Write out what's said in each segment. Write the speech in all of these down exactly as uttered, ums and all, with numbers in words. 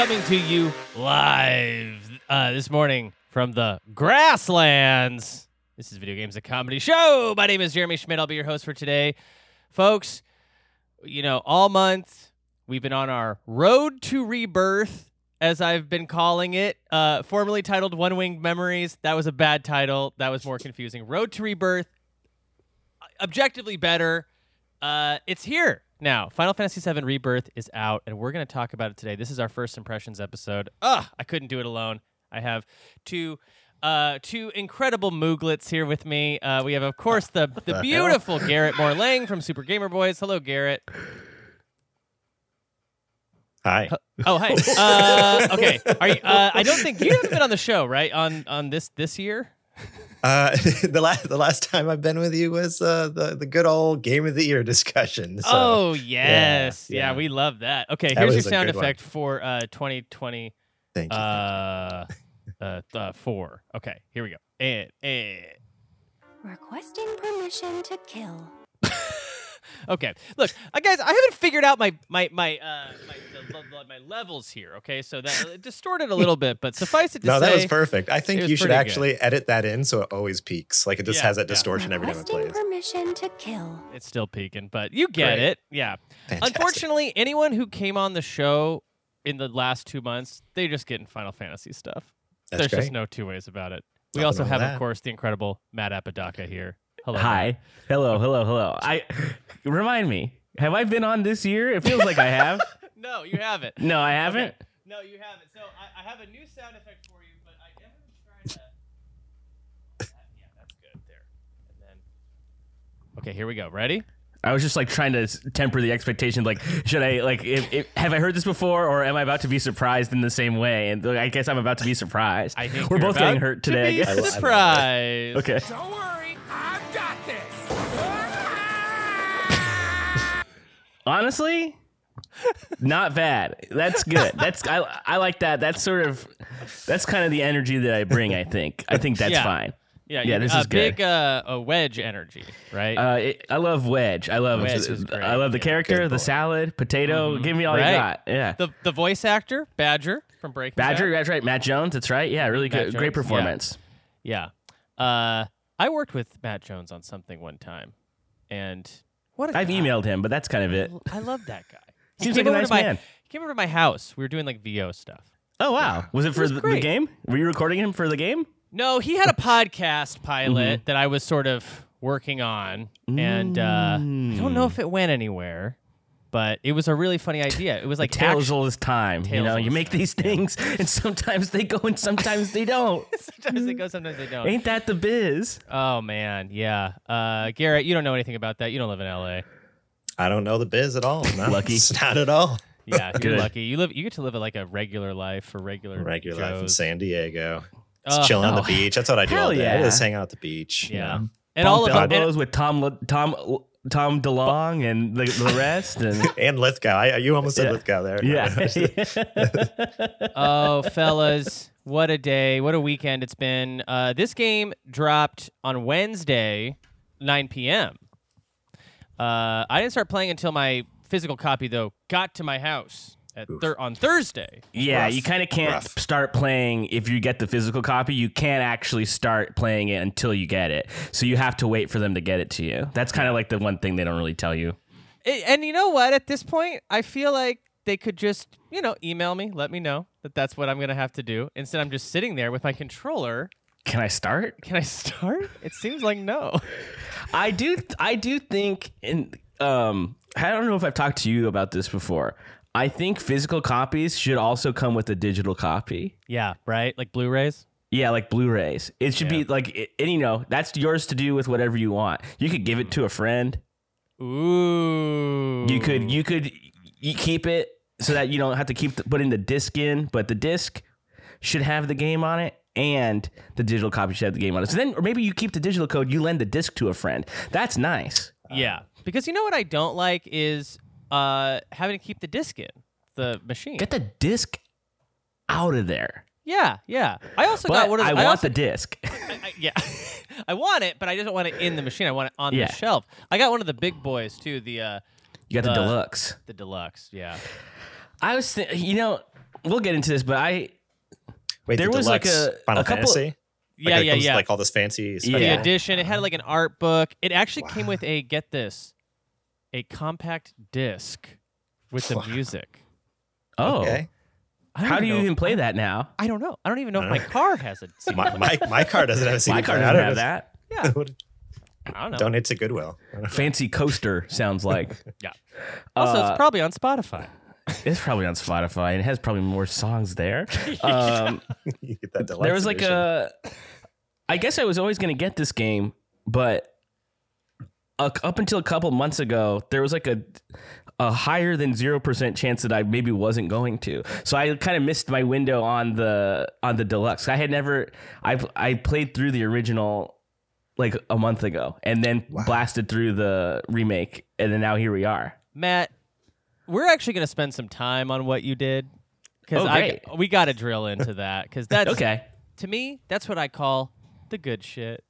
coming to you live uh, this morning from the grasslands. This is Video Games, a Comedy Show. My name is Jeremy Schmidt. I'll be your host for today. Folks, you know, all month we've been on our road to rebirth, as I've been calling it, uh, formerly titled One Winged Memories. That was a bad title. That was more confusing. Road to Rebirth, objectively better. Uh, it's here. Now, Final Fantasy seven Rebirth is out, and we're going to talk about it today. This is our first impressions episode. Ugh, I couldn't do it alone. I have two uh, two incredible Mooglets here with me. Uh, we have, of course, the the, the beautiful hell? Garrett Morlang from Super Gamer Boys. Hello, Garrett. Hi. Oh, hi. Uh, okay. Are you, uh, I don't think you haven't been on the show, right? On on this this year. Uh, the last the last time I've been with you was uh, the the good old Game of the Year discussion. So, oh yes, yeah, yeah. yeah, we love that. Okay, here's your sound effect for uh, twenty twenty. Thank you. Uh, thank you. uh, uh, four. Okay, here we go. And and requesting permission to kill. Okay, look, uh, guys, I haven't figured out my my my uh, my, the, my levels here. Okay, so that it distorted a little bit, but suffice it to no, say, no, that was perfect. I think you should actually good. edit that in so it always peaks. Like it just yeah, has that yeah. distortion every time it plays. Permission to kill. It's still peaking, but you get Great. it. Yeah. Fantastic. Unfortunately, anyone who came on the show in the last two months, they just get in Final Fantasy stuff. That's There's great. just no two ways about it. We Nothing also have, that. of course, the incredible Matt Apodaca here. Hello. Hi. Hello, hello, hello. I remind me, have I been on this year? It feels like I have. No, you haven't. No, I haven't? Okay. No, you haven't. So I, I have a new sound effect for you, but I never tried to... that. Yeah, that's good there. And then... Okay, here we go. Ready? I was just like trying to temper the expectation. Like, should I, like, if, if, have I heard this before or am I about to be surprised in the same way? And like, I guess I'm about to be surprised. I think We're both about getting hurt today. To be I guess. Surprised. Okay. Don't worry. I've got this. Honestly, not bad. That's good. That's I, I like that. That's sort of, that's kind of the energy that I bring, I think. I think that's yeah. fine. Yeah, yeah, this a is big, good. Uh, a wedge energy, right? Uh, it, I love wedge. I love. Wedge is great. I love the yeah, character, the salad, potato. Mm-hmm. Give me all right. you got. Yeah. The the voice actor, Badger from Breaking Bad. Badger, that's right. Matt Jones. That's right. Yeah, really Matt good. Jones. Great performance. Yeah. yeah. Uh, I worked with Matt Jones on something one time, and what a I've guy. emailed him, but that's kind of it. I love that guy. He Seems like a nice my, man. He came over to my house. We were doing like V O stuff. Oh wow! Yeah. Was it for it was the, the game? Were you recording him for the game? No, he had a podcast pilot mm-hmm. that I was sort of working on, and uh, I don't know if it went anywhere, but it was a really funny idea. It was like tales all this time. You know, you make these things, and sometimes they go, and sometimes they don't. Sometimes they go, sometimes they don't. Ain't that the biz? Oh man, yeah. Uh, Garrett, you don't know anything about that. You don't live in L A. I don't know the biz at all. No. Lucky, not at all. Yeah, you're lucky. You live. You get to live like a regular life for regular regular Joes. Life in San Diego. Just uh, chilling no. on the beach. That's what I do Hell all day. Yeah. I just hang out at the beach. Yeah. You know? And Bump all of God. Elbows with Tom Le- Tom Tom DeLonge and the, the rest. And, and Lithgow. I, you almost said yeah. Lithgow there. Yeah. Oh, fellas. What a day. What a weekend it's been. Uh, this game dropped on Wednesday, nine p.m. Uh, I didn't start playing until my physical copy, though, got to my house. At thir- on Thursday. Yeah, Rough. you kind of can't Rough. start playing if you get the physical copy. You can't actually start playing it until you get it. So you have to wait for them to get it to you. That's kind of like the one thing they don't really tell you. It, and you know what? At this point, I feel like they could just, you know, email me, let me know that that's what I'm going to have to do. Instead, I'm just sitting there with my controller. Can I start? Can I start? It seems like no. I do I do think, and um, I don't know if I've talked to you about this before. I think physical copies should also come with a digital copy. Yeah, right? Like Blu-rays? Yeah, like Blu-rays. It should yeah. be like, it, and you know, that's yours to do with whatever you want. You could give it to a friend. Ooh. You could, you could you keep it so that you don't have to keep the, putting the disc in, but the disc should have the game on it and the digital copy should have the game on it. So then, or maybe you keep the digital code, you lend the disc to a friend. That's nice. Yeah, because you know what I don't like is... Uh, having to keep the disc in the machine. Get the disc out of there. Yeah, yeah. I also but got one of the, I, I want also, the disc. I, I, yeah, I want it, but I don't want it in the machine. I want it on yeah. the shelf. I got one of the big boys too. The uh, you got the, the deluxe. The deluxe. Yeah. I was, th- you know, we'll get into this, but I wait there the was like a Final a couple, Fantasy. Yeah, like yeah, yeah. Like all this fancy yeah. The edition. It had like an art book. It actually wow. came with a get this, a compact disc with the music. Oh. Okay. How do you even play that now? I don't know. I don't even know if my car has a C D. my, my my car doesn't have a C D. My car doesn't have that. Yeah. I don't know. Donate to Goodwill. Fancy coaster sounds like. Yeah. Also, uh, it's probably on Spotify. It's probably on Spotify, and it has probably more songs there. Um, you get that deluxe there was like edition. a. I guess I was always going to get this game, but a, up until a couple months ago, there was like a a higher than zero percent chance that I maybe wasn't going to. So I kind of missed my window on the on the deluxe. I had never. I I played through the original like a month ago, and then wow. blasted through the remake, and then now here we are. Matt, we're actually going to spend some time on what you did, because oh, I we got to drill into that, because that's okay. To me, that's what I call the good shit.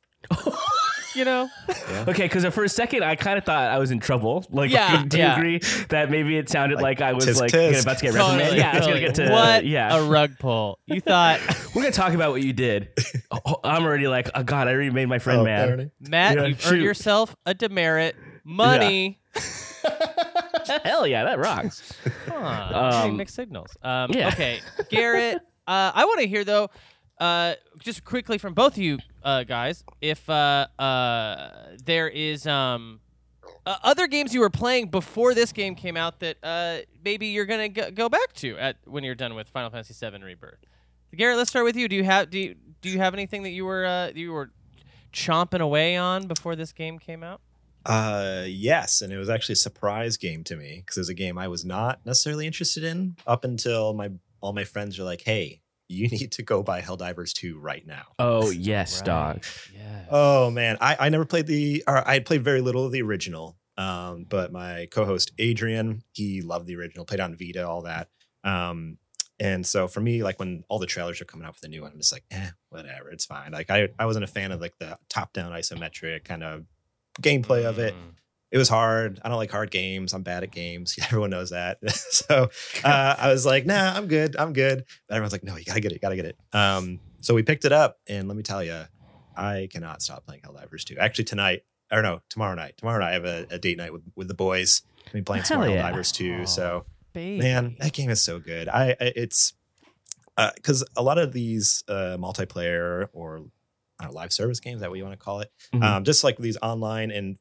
You know? Yeah. Okay, because for a second I kind of thought I was in trouble. Like, yeah, do you yeah. agree that maybe it sounded like, like I was tisk, like tisk. about to get reprimanded? Totally, yeah, totally. Get to, what yeah. a rug pull! You thought we're gonna talk about what you did? Oh, I'm already like, oh god, I already made my friend oh, mad. Already. Matt, yeah, you've shoot. earned yourself a demerit. Money. Yeah. Hell yeah, that rocks. Huh. Um, mixed signals. Um, yeah. Okay, Garrett. Uh, I want to hear though. Uh, just quickly from both of you uh, guys, if uh, uh, there is um, uh, other games you were playing before this game came out that uh, maybe you're gonna go, go back to at when you're done with Final Fantasy seven Rebirth. Garrett, let's start with you. Do you have do you, do you have anything that you were uh, you were chomping away on before this game came out? Uh, yes, and it was actually a surprise game to me because it was a game I was not necessarily interested in up until my all my friends were like, "Hey, you need to go buy Helldivers two right now." Oh, yes, right. dog. Yes. Oh, man. I, I never played the... Or I played very little of the original, um, but my co-host, Adrian, he loved the original, played on Vita, all that. Um, and so for me, like, when all the trailers are coming out for the new one, I'm just like, eh, whatever, it's fine. Like, I, I wasn't a fan of, like, the top-down isometric kind of gameplay mm. of it. It was hard. I don't like hard games. I'm bad at games. Everyone knows that. so uh, I was like, nah, I'm good. I'm good. But everyone's like, no, you got to get it. You got to get it. Um, so we picked it up. And let me tell you, I cannot stop playing Helldivers two. Actually, tonight, or no, tomorrow night. Tomorrow night, I have a, a date night with, with the boys. I've been playing some yeah. Helldivers two. Oh, so, baby. Man, that game is so good. I, I It's because uh, a lot of these uh, multiplayer or I don't know, live service games, is that what you want to call it? Mm-hmm. Um, just like these online and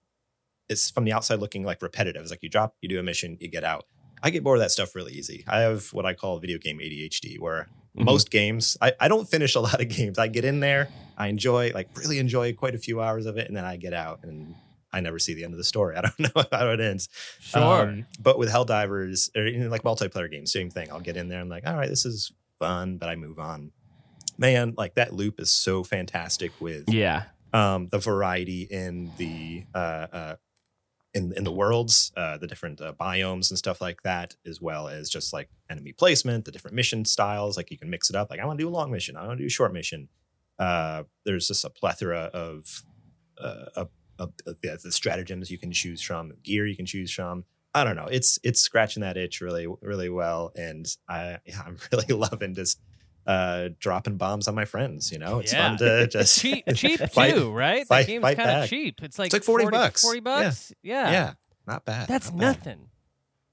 it's from the outside looking like repetitive. It's like you drop, you do a mission, you get out. I get bored of that stuff really easy. I have what I call video game A D H D, where mm-hmm. most games, I, I don't finish a lot of games. I get in there, I enjoy, like really enjoy quite a few hours of it, and then I get out and I never see the end of the story. I don't know how it ends. Sure. Um, but with Helldivers, or even like multiplayer games, same thing. I'll get in there and I'm like, all right, this is fun, but I move on. Man, like that loop is so fantastic with yeah. um, the variety in the... Uh, uh, In, in the worlds, uh, the different uh, biomes and stuff like that, as well as just like enemy placement, the different mission styles. Like you can mix it up. Like I want to do a long mission. I want to do a short mission. Uh, there's just a plethora of, uh, of, of, of yeah, the stratagems you can choose from, gear you can choose from. I don't know. It's it's scratching that itch really, really well. And I, yeah, I'm really loving just uh, dropping bombs on my friends. You know, it's yeah. fun to just cheap, cheap fight, too, right? Fight, that game's kind of cheap. It's like, it's like forty bucks. forty bucks. Yeah. yeah, yeah, not bad. That's not nothing.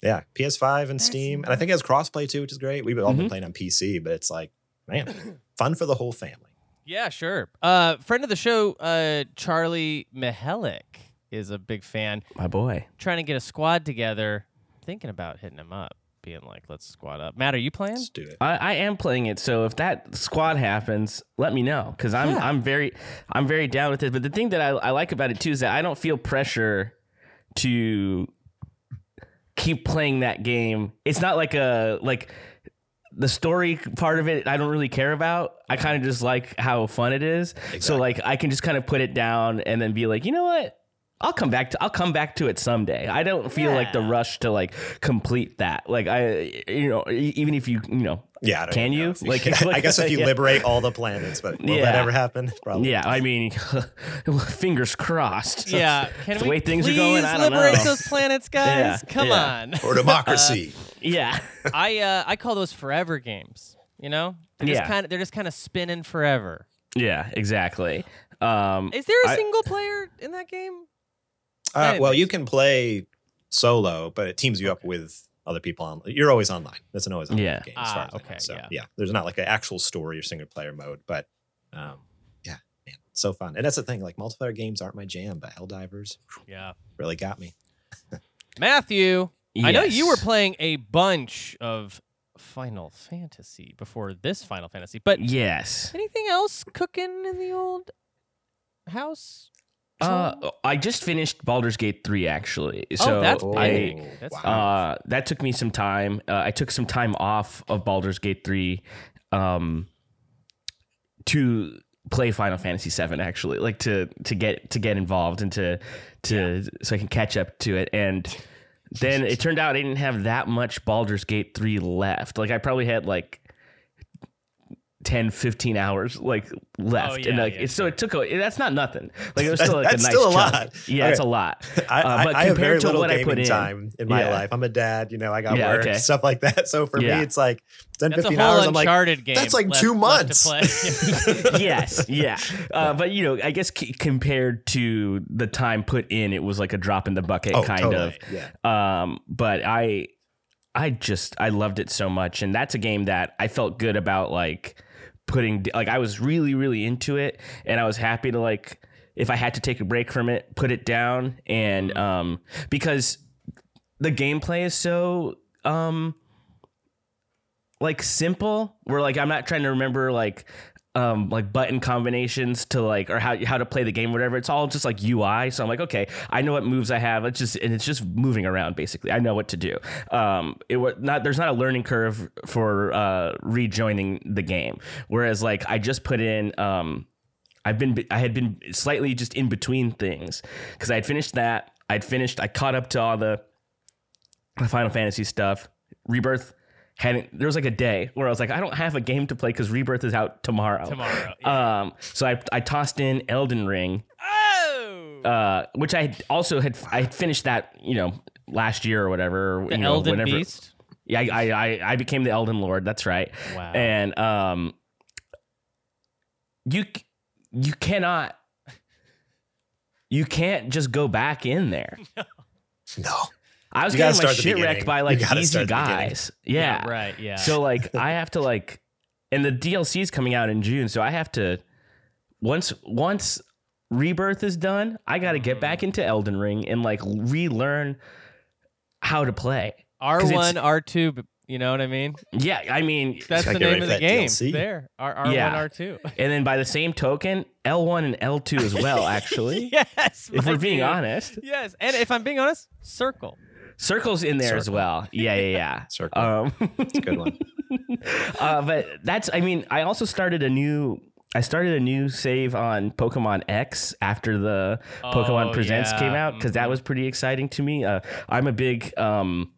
Bad. Yeah, P S five and That's Steam, nothing. And I think it has crossplay too, which is great. We've all mm-hmm. been playing on P C, but it's like, man, fun for the whole family. Yeah, sure. Uh, friend of the show, uh, Charlie Mihalik is a big fan. My boy, trying to get a squad together, thinking about hitting him up. Being like, let's squad up. Matt, are you playing? Let's do it. I, I am playing it. So if that squad happens, let me know because I'm yeah. I'm very I'm very down with it. But the thing that I, I like about it too is that I don't feel pressure to keep playing that game. It's not like a like the story part of it. I don't really care about. I kind of just like how fun it is. Exactly. So like I can just kind of put it down and then be like, you know what? I'll come back to I'll come back to it someday. I don't feel yeah. like the rush to like complete that. Like I, you know, even if you, you know, yeah, I don't can know. you? Like, I guess if you yeah. liberate all the planets, but will yeah. that ever happen? Probably. Yeah, I mean, fingers crossed. Yeah, can the we way things are going, I don't know. Liberate those planets, guys. Yeah. Come yeah. on, for democracy. Uh, Yeah. I uh, I call those forever games, you know? They're just yeah. kind of they're just kind of spinning forever. Yeah, exactly. Um, Is there a I, single player in that game? Uh, well, you can play solo, but it teams you up with other people. On, you're always online. That's an always online yeah. game. As far ah, as okay. I know. So, yeah. yeah, there's not like an actual story or single player mode, but um, yeah, man, it's so fun. And that's the thing. Like multiplayer games aren't my jam, but Helldivers, yeah, really got me. Matthew, yes. I know you were playing a bunch of Final Fantasy before this Final Fantasy, but yes, anything else cooking in the old house? Uh, I just finished Baldur's Gate three, actually. So oh, that's big. I, that's uh, nice. That took me some time. Uh, I took some time off of Baldur's Gate three um, to play Final Fantasy seven, actually, like to to get to get involved and to to yeah. so I can catch up to it. And then it turned out I didn't have that much Baldur's Gate three left. Like I probably had like ten, fifteen hours like left, oh, yeah, and like yeah, it, yeah. so it took a, that's not nothing. Like it was still like that's a nice still a chunk. lot. Yeah, okay. It's a lot. I, I, uh, but I have very to little what gaming I put in, time in my yeah. life. I'm a dad, you know. I got yeah, work, okay. stuff like that. So for yeah. me, it's like ten, fifteen hours. I'm like, that's like left, two months. yes, yeah. Uh, but you know, I guess c- compared to the time put in, it was like a drop in the bucket, oh, kind totally. of. Yeah. Um, but I, I just I loved it so much, and that's a game that I felt good about, like. Putting like I was really really into it, and I was happy to, like, if I had to take a break from it, put it down, and um because the gameplay is so um like simple, where like I'm not trying to remember like um like button combinations to like or how how to play the game or whatever. It's all just like U I, so I'm like, okay, I know what moves I have. It's just and it's just moving around basically. I know what to do. Um it was not there's not a learning curve for uh rejoining the game. Whereas like I just put in um I've been I had been slightly just in between things cuz I had finished that. I'd finished I caught up to all the the Final Fantasy stuff. Rebirth Hadn't, there was like a day where I was like, I don't have a game to play because Rebirth is out tomorrow. Tomorrow. Yeah. Um, so I I tossed in Elden Ring. Oh. Uh, which I also had I had finished that, you know, last year or whatever. Or, the you know, Elden whenever. Beast. Yeah, I, I I became the Elden Lord. That's right. Wow. And um, you you cannot you can't just go back in there. No. No. I was you getting like shit wrecked by like easy guys. Yeah. yeah. Right. Yeah. So like I have to like, and the D L C is coming out in June. So I have to, once, once Rebirth is done, I got to get back into Elden Ring and like relearn how to play. R one, R two, you know what I mean? Yeah. I mean, that's the name of the game D L C. There. R one, yeah. R two. And then by the same token, L one and L two as well, actually. Yes. If we're being dude. honest. Yes. And if I'm being honest, Circle. Circle's in there Circle. as well. Yeah, yeah, yeah. Circle. Um, it's a good one. uh, but that's, I mean, I also started a new, I started a new save on Pokemon X after the oh, Pokemon Presents yeah. came out, because that was pretty exciting to me. Uh, I'm a big, um,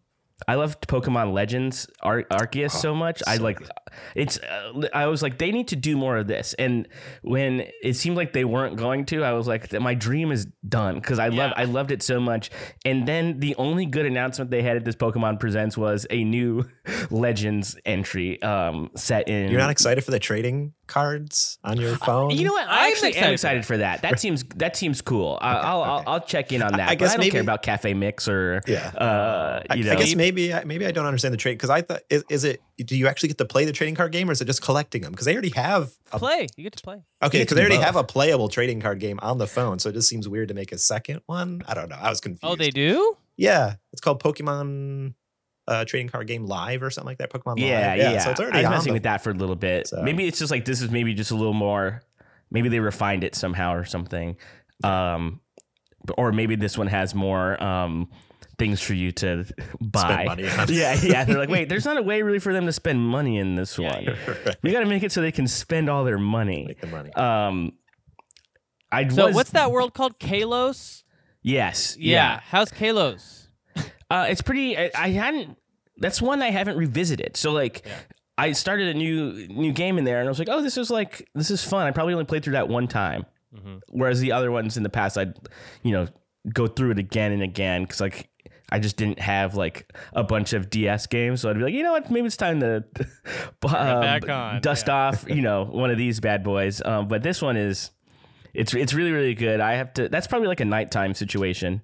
I loved Pokemon Legends Ar- Arceus oh, so much. So I like, good. it's, uh, I was like, they need to do more of this. And when it seemed like they weren't going to, I was like, my dream is done because I yeah. love, I loved it so much. And then the only good announcement they had at this Pokemon Presents was a new Legends entry um, set in. You're not excited for the trading cards on your phone? Uh, you know what? I I'm actually excited am excited for that. That seems that seems cool. Okay, I'll, okay. I'll I'll check in on that. I, I guess I don't maybe, care about Cafe Mix or yeah. Uh, you I, know. I guess maybe. Maybe maybe I don't understand the trade because I thought is, is it do you actually get to play the trading card game or is it just collecting them? Because they already have a, play. You get to play. Okay, because they already both. have a playable trading card game on the phone, so it just seems weird to make a second one. I don't know. I was confused. Oh, they do? Yeah, it's called Pokemon uh, Trading Card Game Live or something like that. Pokemon. Yeah, Live. yeah. yeah. So it's already. I was messing the, with that for a little bit. So. Maybe it's just like this is maybe just a little more. Maybe they refined it somehow or something, um, or maybe this one has more. Um, Things for you to buy. Spend money on. Yeah, yeah. They're like, wait, there's not a way really for them to spend money in this yeah, one. Right. We got to make it so they can spend all their money. Make the money. Um, I so was, what's that world called? Kalos? Yes. Yeah. yeah. How's Kalos? Uh, it's pretty. I, I hadn't. That's one I haven't revisited. So like, yeah. I started a new new game in there, and I was like, oh, this is like this is fun. I probably only played through that one time, mm-hmm. whereas the other ones in the past, I'd you know go through it again and again because like. I just didn't have like a bunch of D S games, so I'd be like, you know what, maybe it's time to um, on, dust yeah. off, you know, one of these bad boys. Um, but this one is, it's it's really really good. I have to. That's probably like a nighttime situation,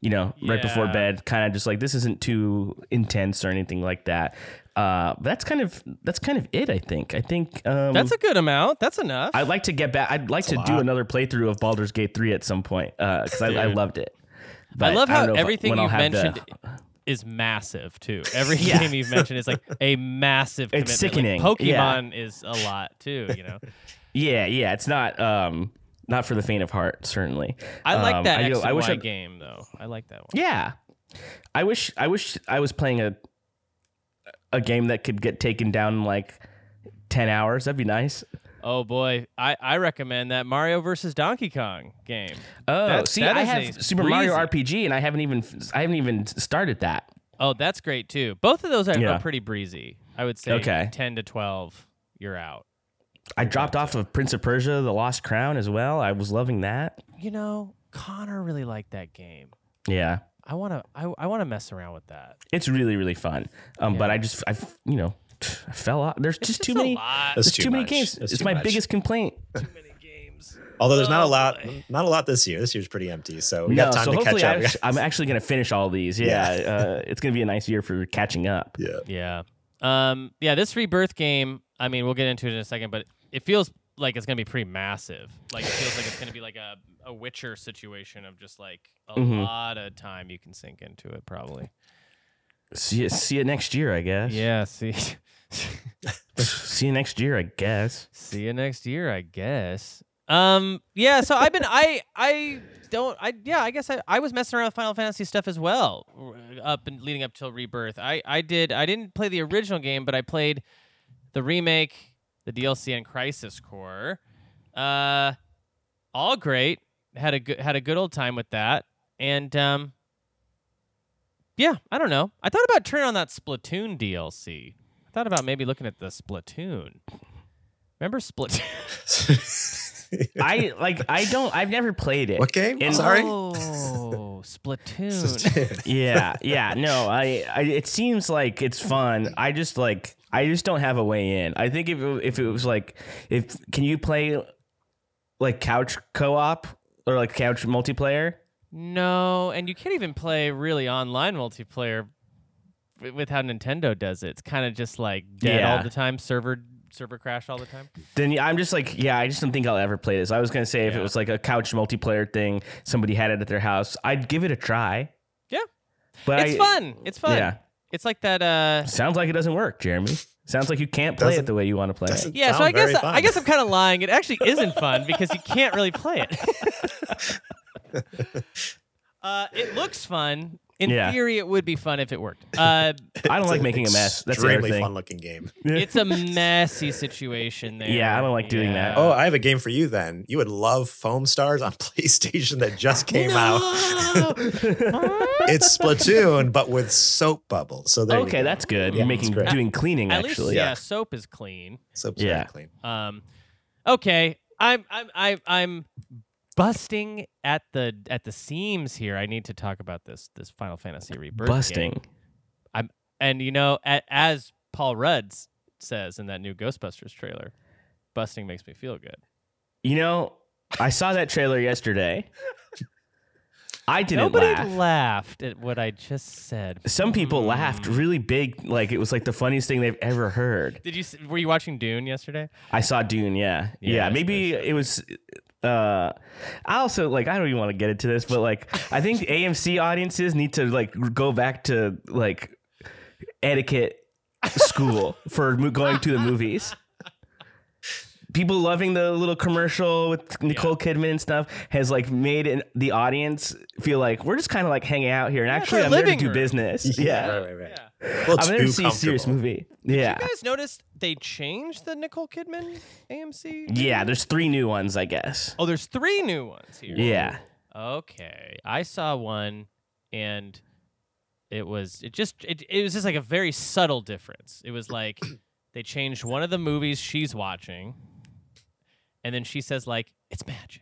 you know, yeah. right before bed, kind of just like this isn't too intense or anything like that. Uh, but that's kind of that's kind of it. I think. I think um, that's a good amount. That's enough. I'd like to get back. I'd like that's to do another playthrough of Baldur's Gate three at some point because uh, I, I loved it. But I love how I everything you mentioned to... is massive too. Every yeah. game you've mentioned is like a massive commitment. It's sickening. Like Pokemon yeah. is a lot too, you know. Yeah, yeah. It's not um, not for the faint of heart, certainly. I um, like that X and I, I wish Y I... game though. I like that one. Yeah. I wish I wish I was playing a a game that could get taken down in like ten hours. That'd be nice. Oh boy, I, I recommend that Mario versus Donkey Kong game. Oh, that's, see, I have Super Mario R P G, and I haven't even I haven't even started that. Oh, that's great too. Both of those are, yeah. are pretty breezy. I would say okay. ten to twelve, you're out. I dropped off of Prince of Persia: The Lost Crown as well. I was loving that. You know, Connor really liked that game. Yeah, I wanna I, I wanna mess around with that. It's really really fun. Um, yeah. but I just I you know. I fell off. There's just, just too many. There's too, too many games. That's it's my much. biggest complaint. Too many games. Although there's not a lot, not a lot this year. This year's pretty empty, so we no, got time so to catch up. Sh- I'm actually going to finish all these. Yeah, yeah. Uh, it's going to be a nice year for catching up. Yeah, yeah, um, yeah. This Rebirth game. I mean, we'll get into it in a second, but it feels like it's going to be pretty massive. Like it feels like it's going to be like a, a Witcher situation of just like a mm-hmm. lot of time you can sink into it, probably. See it, see it next year, I guess. Yeah, see. see you next year, I guess. See you next year, I guess. Um, yeah. So I've been, I, I don't, I, yeah. I guess I, I was messing around with Final Fantasy stuff as well, up and leading up till Rebirth. I, I did. I didn't play the original game, but I played the remake, the D L C, and Crisis Core. Uh, all great. Had a good, had a good old time with that, and um. Yeah, I don't know. I thought about turning on that Splatoon D L C. I thought about maybe looking at the Splatoon. Remember Splatoon? I like. I don't. I've never played it. What game? And, Sorry. Oh, Splatoon. yeah, yeah. No, I, I. It seems like it's fun. I just like. I just don't have a way in. I think if if it was like, if can you play, like couch co-op or like couch multiplayer? No, and you can't even play really online multiplayer with how Nintendo does it. It's kind of just like dead yeah. all the time, server server crash all the time. Then I'm just like, yeah, I just don't think I'll ever play this. I was going to say yeah. if it was like a couch multiplayer thing, somebody had it at their house, I'd give it a try. Yeah. But it's I, fun. It's fun. Yeah. It's like that uh sounds like it doesn't work, Jeremy. Sounds like you can't play doesn't, it the way you want to play it. Yeah, so I guess fun. I guess I'm kind of lying. It actually isn't fun because you can't really play it. uh, it looks fun. In yeah. theory, it would be fun if it worked. Uh, I don't like making a mess. That's extremely everything. Fun-looking game. It's a messy situation there. Yeah, I don't like doing yeah. that. Oh, I have a game for you then. You would love Foam Stars on PlayStation that just came no! out. It's Splatoon, but with soap bubbles. So okay, go. That's good. Yeah, making that's doing cleaning At actually. Least, yeah. yeah, soap is clean. Soap's yeah. very clean. Um, okay, I'm I'm I'm. I'm busting at the at the seams here. I need to talk about this this Final Fantasy Rebirth busting. Game. I'm and you know a, as Paul Rudd says in that new Ghostbusters trailer, busting makes me feel good. You know, I saw that trailer yesterday. I didn't Nobody laugh. Nobody laughed at what I just said. Some people mm. laughed really big, like it was like the funniest thing they've ever heard. Did you were you watching Dune yesterday? I saw Dune, yeah. Yeah, yeah maybe it was Uh, I also like I don't even want to get into this, but like I think A M C audiences need to like go back to like etiquette school for mo- going to the movies. People loving the little commercial with Nicole yeah. Kidman and stuff has like made an, the audience feel like we're just kind of like hanging out here and yeah, actually I'm there to do room. business. Yeah, yeah. Right, right, right. yeah. Well, I'm there to see a serious movie. Yeah. Did you guys notice they changed the Nicole Kidman A M C? Yeah, there's three new ones, I guess. Oh, there's three new ones here. Yeah. Okay, I saw one and it was it just it, it was just like a very subtle difference. It was like they changed one of the movies she's watching. And then she says, like, it's magic.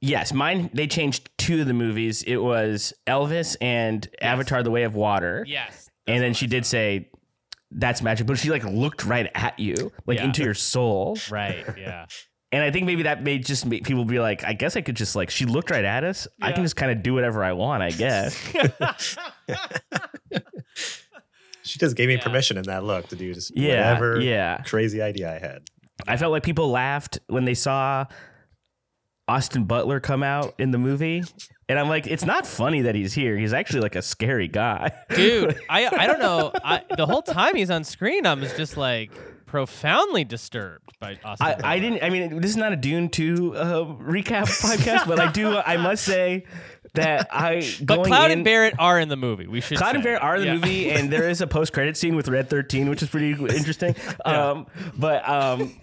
Yes, mine, they changed two of the movies, it was Elvis and yes. Avatar: The Way of Water. Yes. And then she did say, "That's magic," but she like looked right at you, like yeah. into your soul. Right. Yeah. And I think maybe that made just make people be like, I guess I could just like, she looked right at us. Yeah. I can just kind of do whatever I want, I guess. She just gave me yeah. permission in that look to do just yeah, whatever yeah. crazy idea I had. I felt like people laughed when they saw Austin Butler come out in the movie. And I'm like, it's not funny that he's here. He's actually like a scary guy. Dude, I, I don't know. I, the whole time he's on screen, I was just like... profoundly disturbed by Austin. I, I didn't. I mean, this is not a Dune two uh, recap podcast, but I do. Uh, I must say that I. But going Cloud in, and Barrett are in the movie. We should. Cloud say. and Barrett are in yeah. the movie, and there is a post credit scene with Red thirteen, which is pretty interesting. Yeah. Um, but um,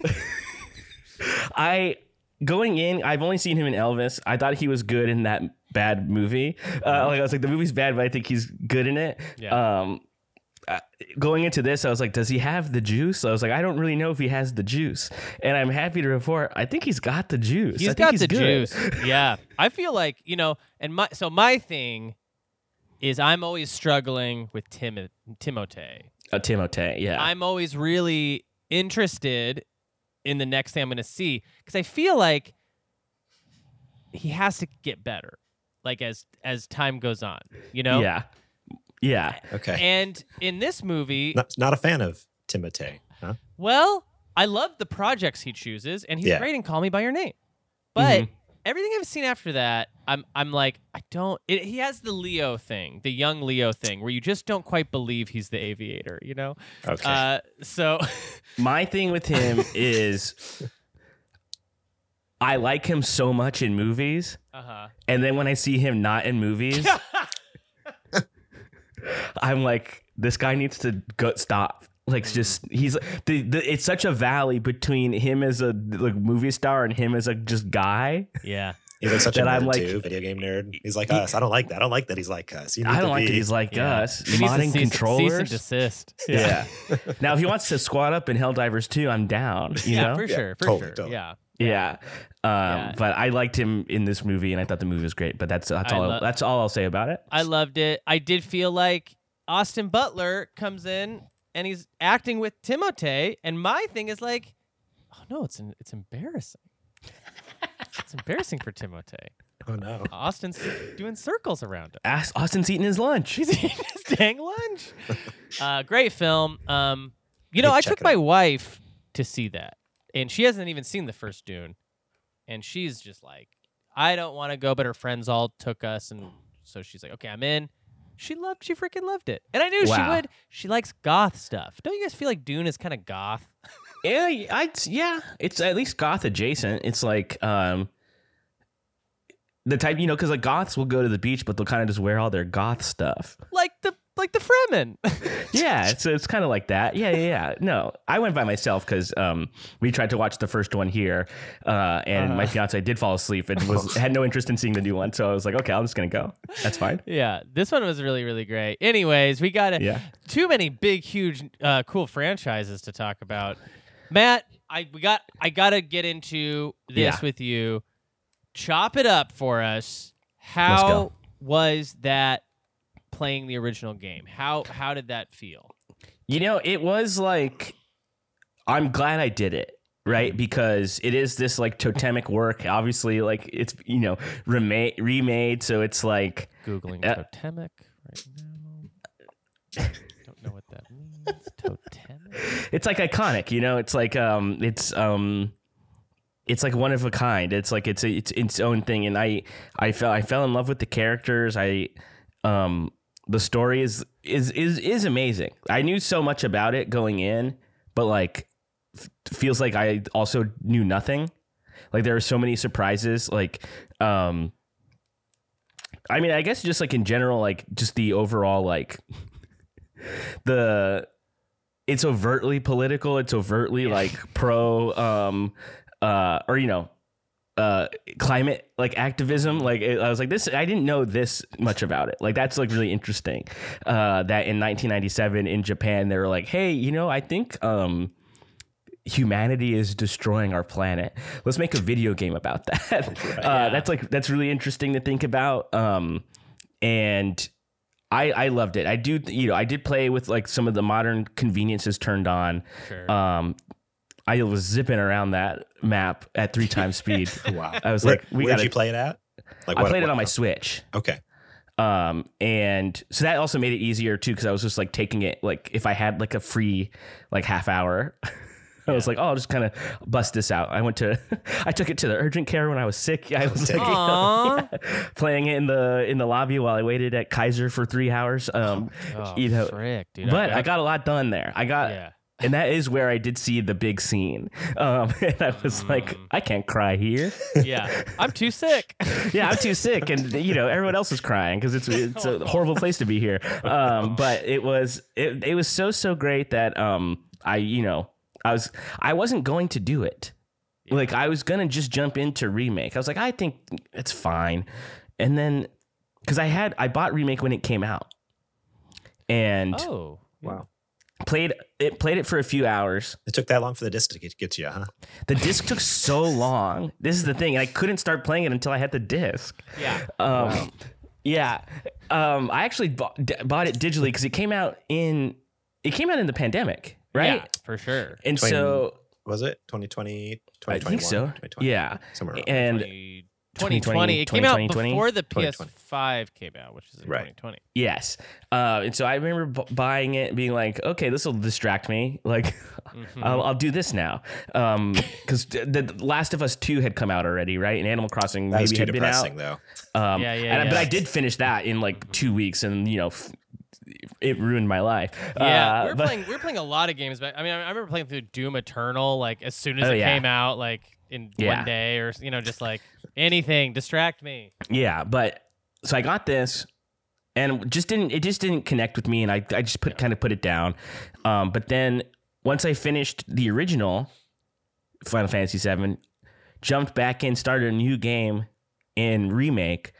I going in. I've only seen him in Elvis. I thought he was good in that bad movie. Uh, like I was like, the movie's bad, but I think he's good in it. Yeah. Um, Uh, going into this, I was like, does he have the juice? I was like, I don't really know if he has the juice. And I'm happy to report, I think he's got the juice. He's I got think he's the good. juice. Yeah. I feel like, you know, and my so my thing is I'm always struggling with Tim Timothée. Uh, Timothée, yeah. I'm always really interested in the next thing I'm going to see because I feel like he has to get better, like as as time goes on, you know? Yeah. Yeah. Okay. And in this movie, not, not a fan of Timothée. Huh? Well, I love the projects he chooses, and he's yeah. great in Call Me by Your Name. But mm-hmm. everything I've seen after that, I'm I'm like, I don't. It, he has the Leo thing, the young Leo thing, where you just don't quite believe he's the aviator, you know. Okay. Uh, so, my thing with him is, I like him so much in movies, uh-huh. and then when I see him not in movies. I'm like, this guy needs to go stop. Like, just he's the, the it's such a valley between him as a like movie star and him as a just guy. Yeah, he's like such a nerd like, too, video game nerd. He's like he, us. I don't like that. I don't like that he's like us. You need I don't to like be, that he's like yeah. us. Modding cease, controllers. Cease and desist. Yeah. yeah. Now, if he wants to squat up in Helldivers two, I'm down. You yeah, know? for sure, yeah, for totally, sure. Totally. Yeah. Yeah. Um, yeah, but I liked him in this movie, and I thought the movie was great. But that's that's I all lo- that's all I'll say about it. I loved it. I did feel like Austin Butler comes in and he's acting with Timothée, and my thing is like, oh no, it's an, it's embarrassing. It's embarrassing for Timothée. Oh no, Austin's doing circles around him. Ask Austin's eating his lunch. He's eating his dang lunch. uh, great film. Um, you know, hey, I took my out. wife to see that. And she hasn't even seen the first Dune. And she's just like, I don't want to go, but her friends all took us. And so she's like, okay, I'm in. She loved, she freaking loved it. And I knew wow. she would. She likes goth stuff. Don't you guys feel like Dune is kind of goth? yeah, I, yeah, it's at least goth adjacent. It's like um, the type, you know, because like goths will go to the beach, but they'll kind of just wear all their goth stuff. Like the Like the Fremen. yeah, so it's kind of like that. Yeah, yeah, yeah. No, I went by myself because um, we tried to watch the first one here, uh, and uh, my fiance did fall asleep and was had no interest in seeing the new one. So I was like, okay, I'm just going to go. That's fine. Yeah, this one was really, really great. Anyways, we got a, yeah. too many big, huge, uh, cool franchises to talk about. Matt, I we got I got to get into this yeah. with you. Chop it up for us. How was that? Playing the original game, how how did that feel? You know, it was like, I'm glad I did it, right? Because it is this like totemic work. Obviously, like it's you know remade, remade. So it's like googling uh, totemic right now. Don't know what that means. Totemic. It's like iconic. You know, it's like um, it's um. It's like one of a kind. It's like it's a, it's its own thing. And I I fell I fell in love with the characters. I um. The story is, is is is amazing. I knew so much about it going in, but like f- feels like I also knew nothing. Like there are so many surprises. Like, um, I mean, I guess just like in general, like just the overall like the it's overtly political. It's overtly like pro um uh or you know. Uh, climate like activism, like it, I was like this. I didn't know this much about it. Like that's like really interesting. Uh, that in nineteen ninety-seven in Japan they were like, hey, you know, I think um, humanity is destroying our planet. Let's make a video game about that. Right, uh, yeah. That's like that's really interesting to think about. Um, and I I loved it. I do you know I did play with like some of the modern conveniences turned on. Sure. Um, I was zipping around that map at three times speed. Wow. I was Where, like, we where'd gotta, you play it at? Like, I what, played what, it on my Switch. Okay. Um, and so that also made it easier too, because I was just like taking it, like if I had like a free like half hour, I yeah. was like, oh, I'll just kind of bust this out. I went to, I took it to the urgent care when I was sick. I was like, you know, yeah, playing it in the in the lobby while I waited at Kaiser for three hours. Um, oh, you know, frick, dude, but I, I got a lot done there. I got. Yeah. And that is where I did see the big scene. Um, and I was mm. like, I can't cry here. Yeah, I'm too sick. yeah, I'm too sick. And, you know, everyone else is crying because it's, it's a horrible place to be here. Um, but it was it, it was so, so great that um, I, you know, I was I wasn't going to do it. Yeah. Like, I was going to just jump into Remake. I was like, I think it's fine. And then because I had I bought Remake when it came out. And oh, wow. Played it played it for a few hours. It took that long for the disc to get, get you, huh? The disc took so long. This is the thing. And I couldn't start playing it until I had the disc. Yeah. Um, wow. Yeah. Um, I actually bought, d- bought it digitally because it came out in it came out in the pandemic, right? Yeah, for sure. And twenty, so was it twenty twenty, twenty twenty-one? I think so. twenty twenty, yeah. Somewhere around. And twenty, twenty twenty, it came out before the P S five came out, which is in right. twenty twenty. Yes. Uh, and so I remember b- buying it and being like, okay, this will distract me. Like, mm-hmm. I'll, I'll do this now. Because um, the Last of Us two had come out already, right? And Animal Crossing that maybe had been out. That was too depressing, though. Um, yeah, yeah, and, yeah. But I did finish that in like two weeks and, you know, f- it ruined my life. Yeah, uh, we're, but, playing, we're playing a lot of games. But I mean, I remember playing through Doom Eternal, like, as soon as oh, it yeah. came out, like, in yeah. one day or, you know, just like anything, distract me. Yeah. But so I got this and just didn't, it just didn't connect with me. And I, I just put yeah. kind of put it down. Um, but then once I finished the original Final Fantasy seven, jumped back in, started a new game in Remake.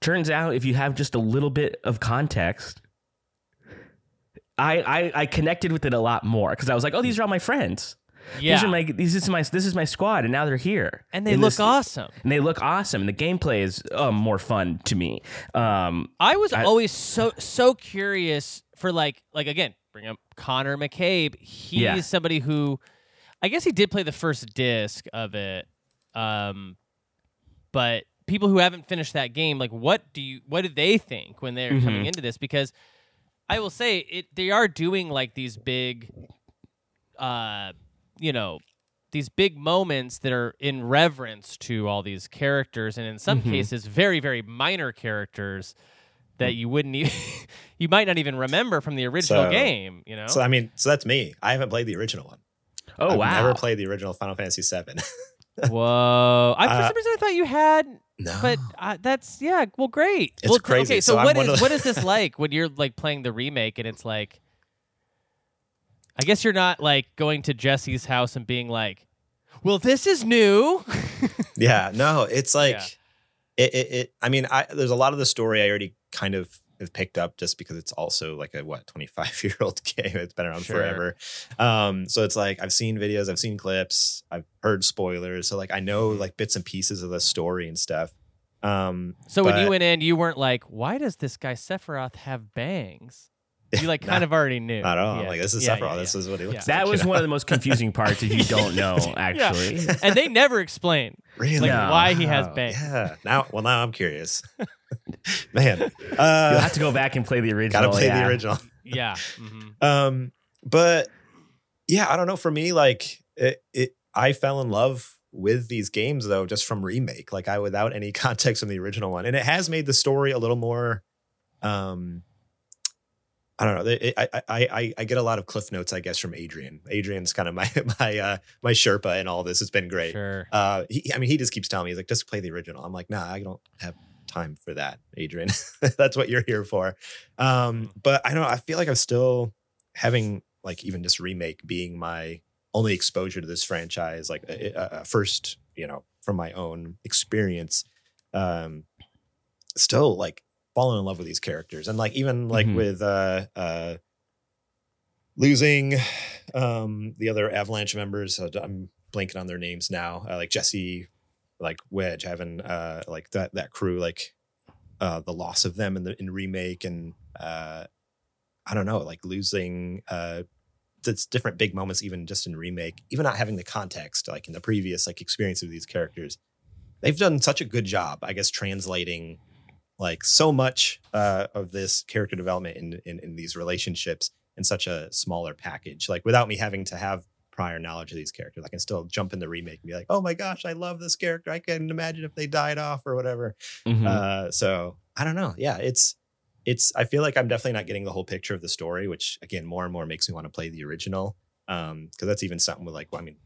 Turns out if you have just a little bit of context, I, I, I connected with it a lot more because I was like, oh, these are all my friends. Yeah. These are my, these, this is my this is my squad, and now they're here, and they look this, awesome. And they look awesome, and the gameplay is um, more fun to me. Um, I was I, always so so curious for like like again, bring up Connor McCabe. He yeah. is somebody who, I guess he did play the first disc of it, um, but people who haven't finished that game, like what do you what do they think when they're mm-hmm. coming into this? Because I will say it, they are doing like these big. Uh, you know, these big moments that are in reverence to all these characters, and in some mm-hmm. cases, very, very minor characters that you wouldn't even, you might not even remember from the original so, game, you know? So, I mean, so that's me. I haven't played the original one. Oh, I've wow. I've never played the original Final Fantasy seven. Whoa. I, for uh, some reason, I thought you had, no. but uh, that's, yeah, well, great. It's well, crazy. Okay, so, so what is the- what is this like when you're, like, playing the remake and it's like, I guess you're not like going to Jesse's house and being like, well, this is new. yeah, no, it's like, yeah. it, it, it, I mean, I, there's a lot of the story I already kind of have picked up just because it's also like a, what, twenty-five year old game. It's been around sure. forever. Um, so it's like, I've seen videos, I've seen clips, I've heard spoilers. So like, I know like bits and pieces of the story and stuff. Um, so but, when you went in, you weren't like, why does this guy Sephiroth have bangs? You like kind nah, of already knew. Not at all. Yeah. Like this is yeah, Sephiroth. Yeah, yeah. This is what he looks yeah. like. That was you know? one of the most confusing parts if you don't know, actually. yeah. And they never explain really like, no. why he has bangs. Yeah. Now well now I'm curious. Man. Uh, You'll have to go back and play the original. Gotta play yeah. the original. yeah. Mm-hmm. Um, but yeah, I don't know. For me, like it, it I fell in love with these games though, just from Remake. Like I without any context from the original one. And it has made the story a little more um I don't know. It, I, I I I get a lot of cliff notes, I guess, from Adrian. Adrian's kind of my my uh, my Sherpa in all this. It's been great. Sure. Uh, he, I mean, he just keeps telling me, he's like, just play the original. I'm like, nah, I don't have time for that, Adrian. That's what you're here for. Um, but I don't know. I feel like I'm still having like even just Remake being my only exposure to this franchise, like a, a first, you know, from my own experience. Um, still like. Falling in love with these characters and like even like mm-hmm. with uh uh losing um, the other Avalanche members. Uh, I'm blanking on their names now. Uh, like Jesse, like Wedge, having uh, like that that crew, like uh, the loss of them in the in remake, and uh, I don't know, like losing uh, that's different big moments, even just in remake, even not having the context like in the previous like experience of these characters. They've done such a good job, I guess, translating like so much uh, of this character development in, in in these relationships in such a smaller package. Like without me having to have prior knowledge of these characters, I can still jump in the remake and be like, oh my gosh, I love this character. I can imagine if they died off or whatever. Mm-hmm. Uh, so I don't know. Yeah, it's it's I feel like I'm definitely not getting the whole picture of the story, which, again, more and more makes me want to play the original. Um, because that's even something with like, well, I mean,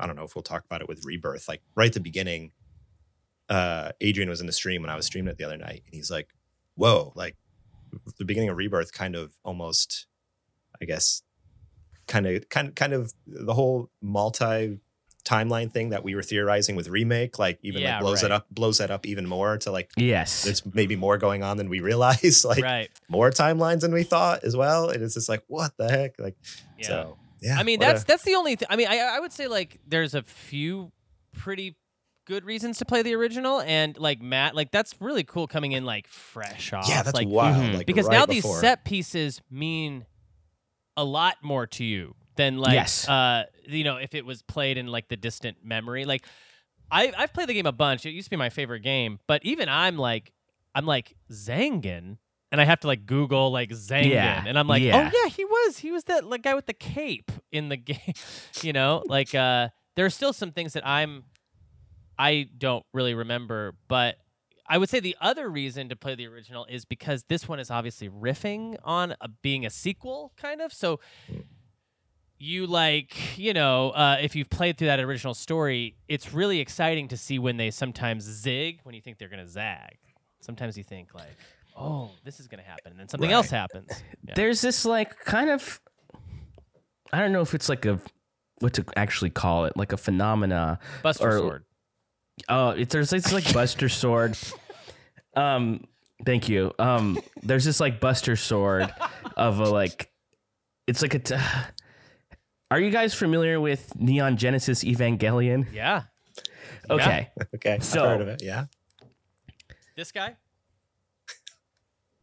I don't know if we'll talk about it with Rebirth, like right at the beginning. Uh, Adrian was in the stream when I was streaming it the other night, and he's like, whoa, like the beginning of Rebirth kind of almost, I guess, kind of, kind of, kind of the whole multi timeline thing that we were theorizing with remake, like even yeah, like blows right. it up, blows that up even more to like, yes, there's maybe more going on than we realize, like right. more timelines than we thought as well. And it's just like, what the heck? Like, yeah. so yeah, I mean, that's, a- that's the only thing. I mean, I, I would say like, there's a few pretty good reasons to play the original, and like Matt, like that's really cool coming in like fresh off. Yeah, that's like, wild. Mm-hmm. Like, because right now before. These set pieces mean a lot more to you than like, yes. uh, you know, if it was played in like the distant memory. Like I, I've played the game a bunch. It used to be my favorite game, but even I'm like, I'm like Zangan, and I have to like Google like Zangan, yeah. and I'm like, yeah. oh yeah, he was, he was that like guy with the cape in the game, you know, like uh, there are still some things that I'm. I don't really remember, but I would say the other reason to play the original is because this one is obviously riffing on a, being a sequel, kind of. So you like, you know, uh, if you've played through that original story, it's really exciting to see when they sometimes zig when you think they're going to zag. Sometimes you think like, oh, this is going to happen, and then something right. else happens. Yeah. There's this like kind of, I don't know if it's like a, what to actually call it, like a phenomena. Buster or, Sword. Oh, it's, there's it's like Buster Sword. Um, thank you. Um, there's this like Buster Sword of a like, it's like a. T- Are you guys familiar with Neon Genesis Evangelion? Yeah. Okay. Yeah. Okay. So I've heard of it. Yeah. This guy.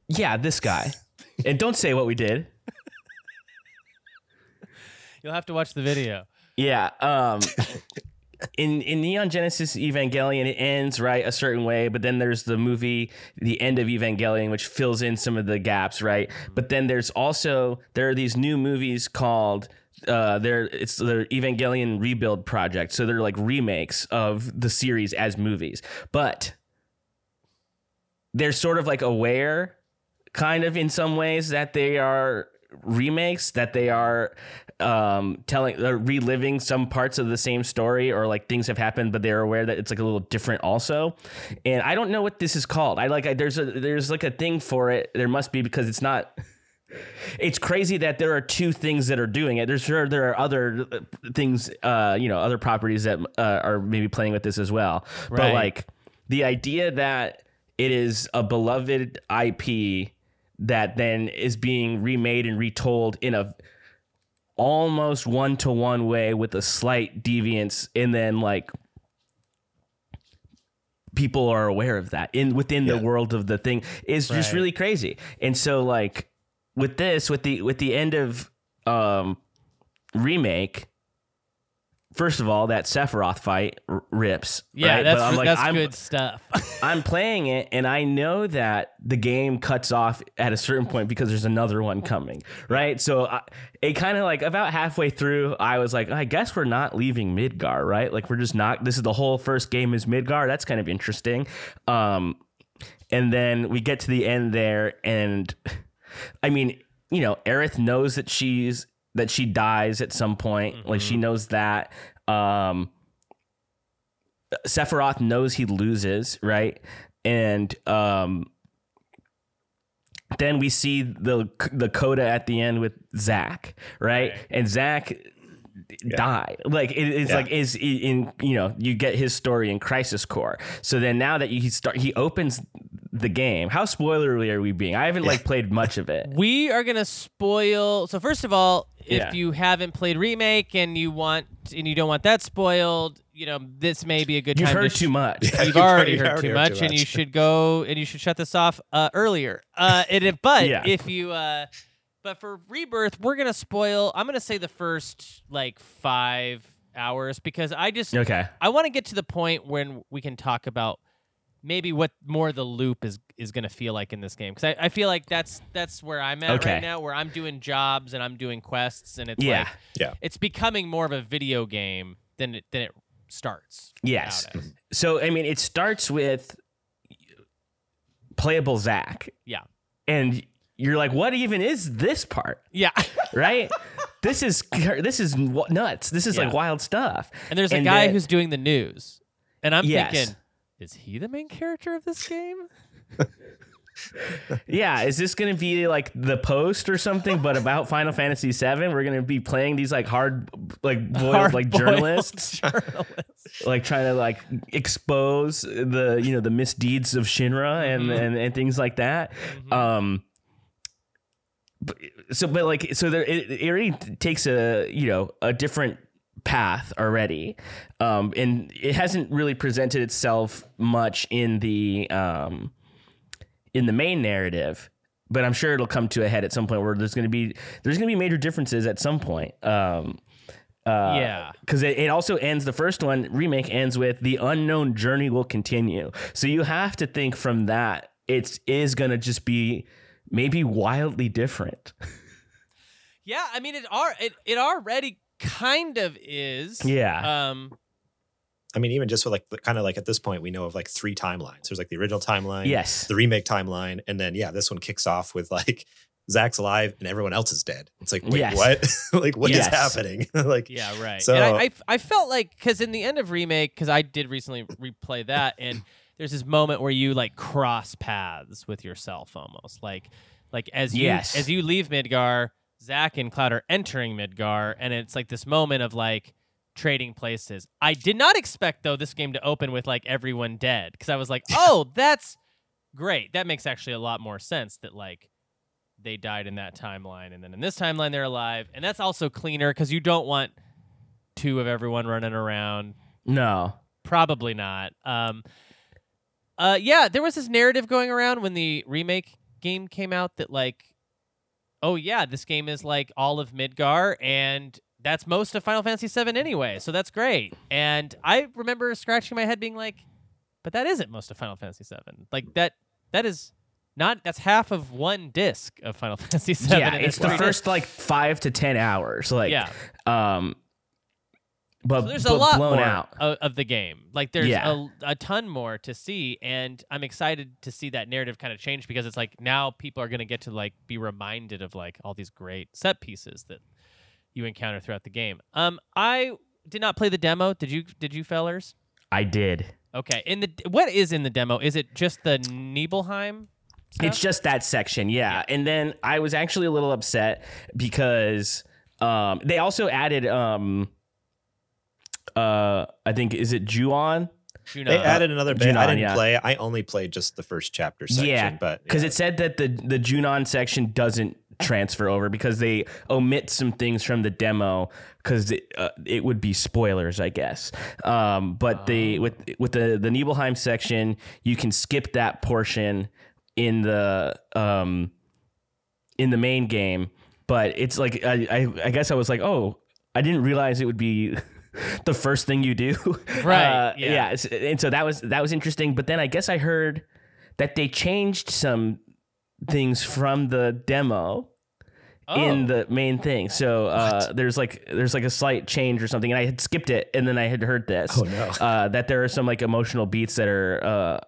Yeah, this guy. And don't say what we did. You'll have to watch the video. Yeah. Um. In in Neon Genesis Evangelion, it ends right a certain way, but then there's the movie, the end of Evangelion, which fills in some of the gaps, right? But then there's also there are these new movies called uh, there it's the Evangelion Rebuild Project, so they're like remakes of the series as movies, but they're sort of like aware, kind of in some ways that they are. Remakes that they are um telling they're reliving some parts of the same story, or like things have happened but they're aware that it's like a little different also. And I don't know what this is called. I like I, there's a there's like a thing for it. There must be, because it's not it's crazy that there are two things that are doing it. There's sure there are other things uh you know other properties that uh, are maybe playing with this as well, right. But like the idea that it is a beloved I P that then is being remade and retold in a almost one-to-one way with a slight deviance, and then like people are aware of that in within yeah. the world of the thing is right. just really crazy. And so like with this, with the with the end of um, remake, first of all, that Sephiroth fight r- rips. Yeah, right? that's, but I'm like, that's I'm, good stuff. I'm playing it, and I know that the game cuts off at a certain point because there's another one coming, right? So I, it kind of like about halfway through, I was like, I guess we're not leaving Midgar, right? Like we're just not. This is the whole first game is Midgar. That's kind of interesting. Um, and then we get to the end there, and I mean, you know, Aerith knows that she's. That she dies at some point. Mm-hmm. Like she knows that. Um, Sephiroth knows he loses, right? And um, then we see the the coda at the end with Zack, right? right? And Zack yeah. die. Like it is yeah. like is in, you know, you get his story in Crisis Core. So then now that you start, he opens the game. How spoilerly are we being? I haven't like played much of it. We are going to spoil. So first of all, if yeah. you haven't played Remake and you want and you don't want that spoiled, you know, this may be a good time. You've heard to sh- too much. You've, You've already, already heard, heard too, much, too much, and you should go and you should shut this off uh, earlier. Uh, and if, but yeah. if you, uh, but for Rebirth, we're gonna spoil. I'm gonna say the first like five hours because I just okay. I want to get to the point when we can talk about maybe what more the loop is is gonna feel like in this game, because I, I feel like that's that's where I'm at okay. right now, where I'm doing jobs and I'm doing quests, and it's yeah. like yeah. it's becoming more of a video game than it, than it starts. Yes. So I mean, it starts with playable Zack. Yeah. And you're like, what even is this part? Yeah. Right. This is this is nuts. This is yeah. like wild stuff. And there's a and guy then, who's doing the news, and I'm yes. thinking, is he the main character of this game? Yeah, is this going to be like The Post or something, but about Final Fantasy seven? We're going to be playing these like hard, like boiled, hard like journalists, journalists, like trying to like expose the you know the misdeeds of Shinra and mm-hmm. and, and things like that. Mm-hmm. Um, but, so, but like, so there, it, it already takes a you know a different path already, um, and it hasn't really presented itself much in the um. in the main narrative, but I'm sure it'll come to a head at some point where there's going to be, there's going to be major differences at some point. Um, uh, yeah. Cause it, it also ends, the first one, Remake, ends with the unknown journey will continue. So you have to think from that it's is going to just be maybe wildly different. Yeah. I mean, it are, it, it already kind of is. Yeah. Um, I mean, even just with like kind of like at this point, we know of like three timelines. There's like the original timeline, yes, the Remake timeline, and then yeah, this one kicks off with like Zack's alive and everyone else is dead. It's like, wait, yes. what? Like, what yes. is happening? Like, yeah, right. So and I, I, I felt like because in the end of Remake, because I did recently replay that, and there's this moment where you like cross paths with yourself almost, like like as you yes. as you leave Midgar, Zack and Cloud are entering Midgar, and it's like this moment of like trading places. I did not expect though this game to open with like everyone dead, because I was like, oh, that's great. That makes actually a lot more sense that like they died in that timeline and then in this timeline they're alive, and that's also cleaner because you don't want two of everyone running around. No, probably not. Um, uh, yeah, there was this narrative going around when the Remake game came out that like, oh yeah, this game is like all of Midgar and that's most of Final Fantasy seven anyway, so that's great. And I remember scratching my head being like, but that isn't most of Final Fantasy seven. Like, that that is not, that's half of one disc of Final Fantasy seven. Yeah, it's the first, like, five to ten hours. Like, yeah. Um, but so there's but a lot blown more out. Of, of the game. Like, there's yeah. a, a ton more to see, and I'm excited to see that narrative kind of change, because it's like, now people are going to get to, like, be reminded of, like, all these great set pieces that you encounter throughout the game. Um, I did not play the demo. Did you? Did you, fellers? I did. Okay. In the what is in the demo? Is it just the Nibelheim stuff? It's just that section, yeah. yeah. And then I was actually a little upset because um, they also added um, uh, I think is it Junon? Junon. They added another bit. Junon, I didn't yeah. play. I only played just the first chapter section. Yeah, but because yeah. it said that the the Junon section doesn't transfer over because they omit some things from the demo because it, uh, it would be spoilers, I guess. Um, but um, the with with the the Nibelheim section, you can skip that portion in the um in the main game. But it's like I I, I guess I was like, oh, I didn't realize it would be the first thing you do, right? Uh, yeah. yeah, and so that was that was interesting. But then I guess I heard that they changed some things from the demo oh. in the main thing. So uh, there's like there's like a slight change or something, and I had skipped it, and then I had heard this. Oh no! Uh, that there are some like emotional beats that are uh,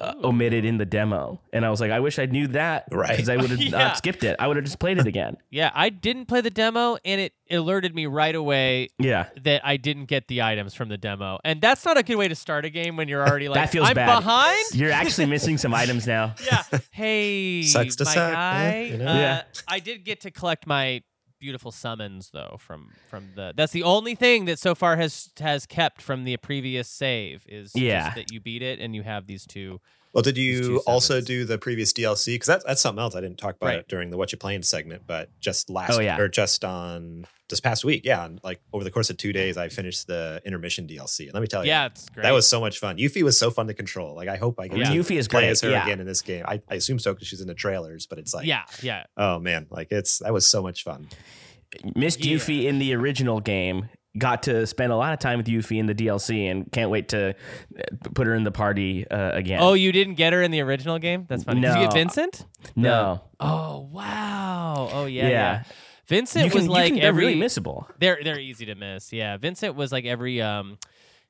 uh, omitted in the demo, and I was like, I wish I knew that, right? Because I would have yeah. not skipped it. I would have just played it again. Yeah, I didn't play the demo, and it alerted me right away. Yeah. That I didn't get the items from the demo, and that's not a good way to start a game when you're already like, that feels I'm bad. Behind. You're actually missing some items now. Yeah. Hey, sucks to my suck. guy. Yeah, you know? uh, yeah. I did get to collect my beautiful summons though from from the. That's the only thing that so far has has kept from the previous save is yeah. just that you beat it and you have these two. Well, did you also do the previous D L C? Because that, that's something else I didn't talk about right. it during the What You Playing segment, but just last oh, yeah. or just on this past week, yeah, like over the course of two days, I finished the intermission D L C. And let me tell you, yeah, it's great. That was so much fun. Yuffie was so fun to control. Like I hope I can yeah. Yuffie is play great. as her yeah. again in this game. I, I assume so because she's in the trailers, but it's like, yeah, yeah. Oh man, like it's that was so much fun. Missed yeah. Yuffie in the original game. Got to spend a lot of time with Yuffie in the D L C and can't wait to put her in the party uh, again. Oh, you didn't get her in the original game? That's funny. No. Did you get Vincent? No. The, oh, wow. Oh, yeah. Yeah. yeah. Vincent you was can, like you can, every... They're really missable. They're, they're easy to miss, yeah. Vincent was like every um,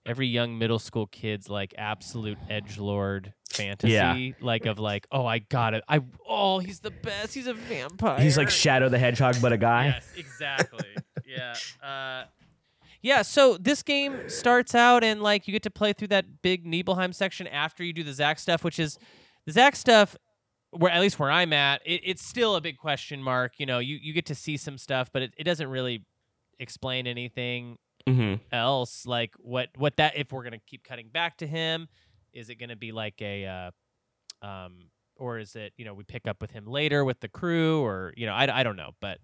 every young middle school kid's like absolute edgelord fantasy. Yeah. Like of like, oh, I got it. I, oh, he's the best. He's a vampire. He's like Shadow the Hedgehog, but a guy. Yes, exactly. yeah. Uh... Yeah, so this game starts out and like you get to play through that big Nibelheim section after you do the Zack stuff, which is the Zack stuff, where at least where I'm at, it, it's still a big question mark. You know, you, you get to see some stuff, but it, it doesn't really explain anything mm-hmm. else. Like what what that if we're gonna keep cutting back to him, is it gonna be like a, uh, um, or is it you know we pick up with him later with the crew or you know I I don't know, but.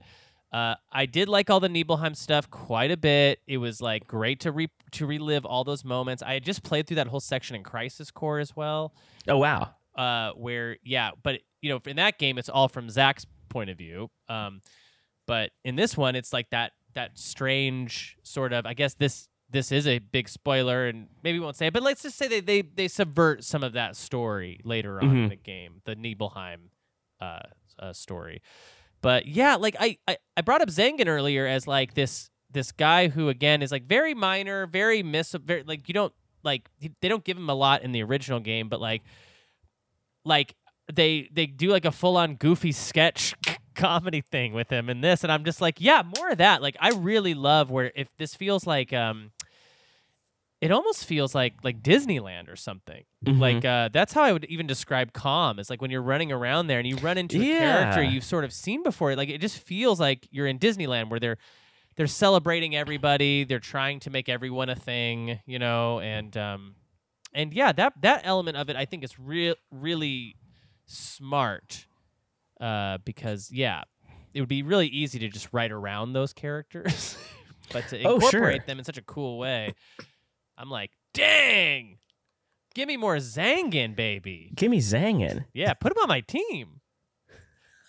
Uh, I did like all the Nibelheim stuff quite a bit. It was like great to re- to relive all those moments. I had just played through that whole section in Crisis Core as well. Oh wow! Uh, where yeah, but you know, in that game, it's all from Zack's point of view. Um, but in this one, it's like that that strange sort of. I guess this this is a big spoiler, and maybe we won't say it, but let's just say they they, they subvert some of that story later on mm-hmm. in the game, the Nibelheim uh, uh, story. But yeah, like I, I, I brought up Zangan earlier as like this this guy who again is like very minor, very miss, very, like you don't like they don't give him a lot in the original game, but like like they they do like a full on goofy sketch comedy thing with him in this, and I'm just like yeah, more of that. Like I really love where if this feels like um, it almost feels like like Disneyland or something. Mm-hmm. Like uh, that's how I would even describe Calm. It's like when you're running around there and you run into yeah. a character you've sort of seen before. Like it just feels like you're in Disneyland where they're they're celebrating everybody. They're trying to make everyone a thing, you know. And um, and yeah, that that element of it I think is real really smart uh, because yeah, it would be really easy to just write around those characters, but to incorporate oh, sure. them in such a cool way. I'm like, dang, give me more Zangan, baby. Give me Zangan. Yeah, put him on my team.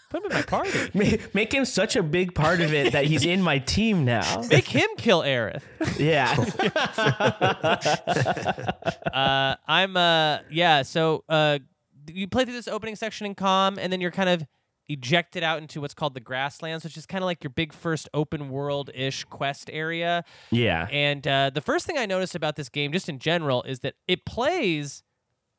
Put him in my party. Make, make him such a big part of it that he's in my team now. Make him kill Aerith. Yeah. uh, I'm, uh, yeah, so uh, you play through this opening section in Calm, and then you're kind of ejected out into what's called the Grasslands, which is kind of like your big first open world-ish quest area. Yeah. And uh, the first thing I noticed about this game, just in general, is that it plays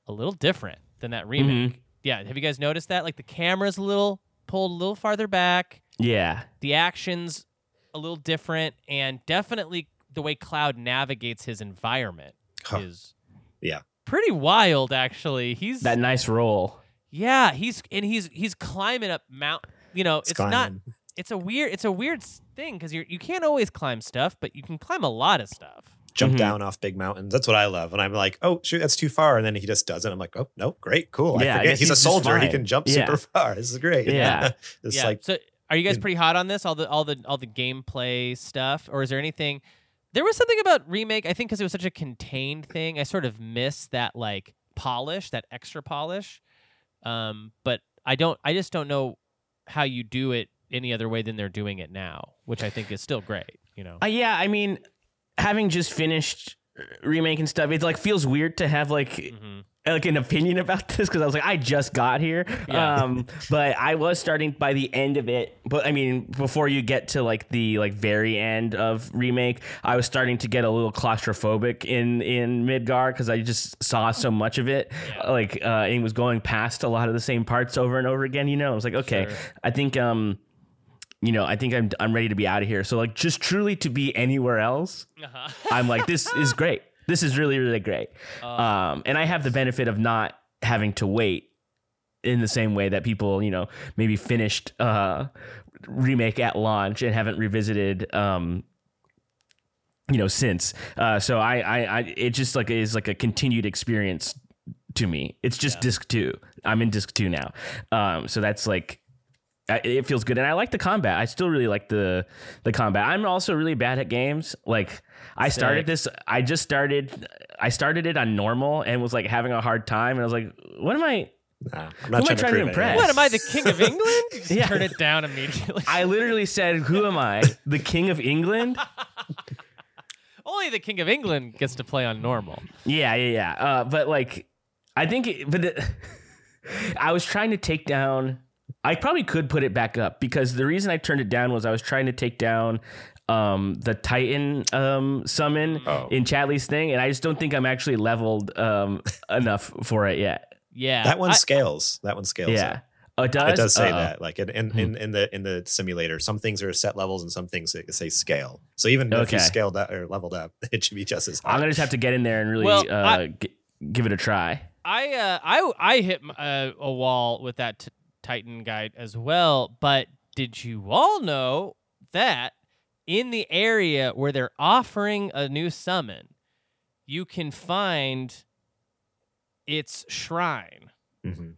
a little different than that remake. Mm-hmm. Yeah. Have you guys noticed that? Like the camera's a little pulled a little farther back. Yeah. The action's a little different, and definitely the way Cloud navigates his environment huh. is yeah pretty wild. Actually, he's that nice roll. Yeah, he's and he's he's climbing up mount. You know, it's, it's not. It's a weird. It's a weird thing because you you can't always climb stuff, but you can climb a lot of stuff. Jump mm-hmm. down off big mountains. That's what I love. And I'm like, oh shoot, that's too far. And then he just does it. I'm like, oh no, great, cool. Yeah, I forget. I he's, he's a soldier. He can jump yeah. super far. This is great. Yeah. it's yeah. like. So, are you guys pretty hot on this? All the all the all the gameplay stuff, or is there anything? There was something about remake. I think because it was such a contained thing, I sort of missed that like polish, that extra polish. Um, but I don't. I just don't know how you do it any other way than they're doing it now, which I think is still great. You know. Uh, yeah, I mean, having just finished remaking stuff, it like feels weird to have like mm-hmm. like an opinion about this because I was like, I just got here. Yeah. Um, but I was starting by the end of it. But I mean, before you get to like the like very end of remake, I was starting to get a little claustrophobic in, in Midgar because I just saw so much of it. Yeah. Like, uh, and was going past a lot of the same parts over and over again. You know, I was like, okay, sure. I think, um, you know, I think I'm I'm ready to be out of here. So like, just truly to be anywhere else, uh-huh. I'm like, this is great. This is really, really great. Uh, um, and I have the benefit of not having to wait in the same way that people, you know, maybe finished uh, remake at launch and haven't revisited, um, you know, since. Uh, so I, I, I, it just like is like a continued experience to me. It's just yeah. disc two. I'm in disc two now. Um, so that's like, it feels good. And I like the combat. I still really like the, the combat. I'm also really bad at games. Like I Sick. started this, I just started, I started it on normal and was like having a hard time. And I was like, what am I, Nah, I'm not who am trying I trying to, to impress? What am I, the king of England? Just yeah. turn it down immediately. I literally said, who am I, the king of England? Only the king of England gets to play on normal. Yeah, yeah, yeah. Uh, but like, I think, it, but it, I was trying to take down, I probably could put it back up because the reason I turned it down was I was trying to take down um, the Titan um, summon oh. in Chadley's thing. And I just don't think I'm actually leveled um, enough for it yet. Yeah, that one I, scales. That one scales. Yeah, oh, it does. It does say Uh-oh. that, like in in, hmm. in in the in the simulator, some things are set levels and some things say scale. So even okay. if you scaled up or leveled up, it should be just as high. I'm gonna just have to get in there and really well, uh, I, g- give it a try. I uh, I I hit uh, a wall with that t- Titan guide as well. But did you all know that in the area where they're offering a new summon, you can find its shrine, mm-hmm.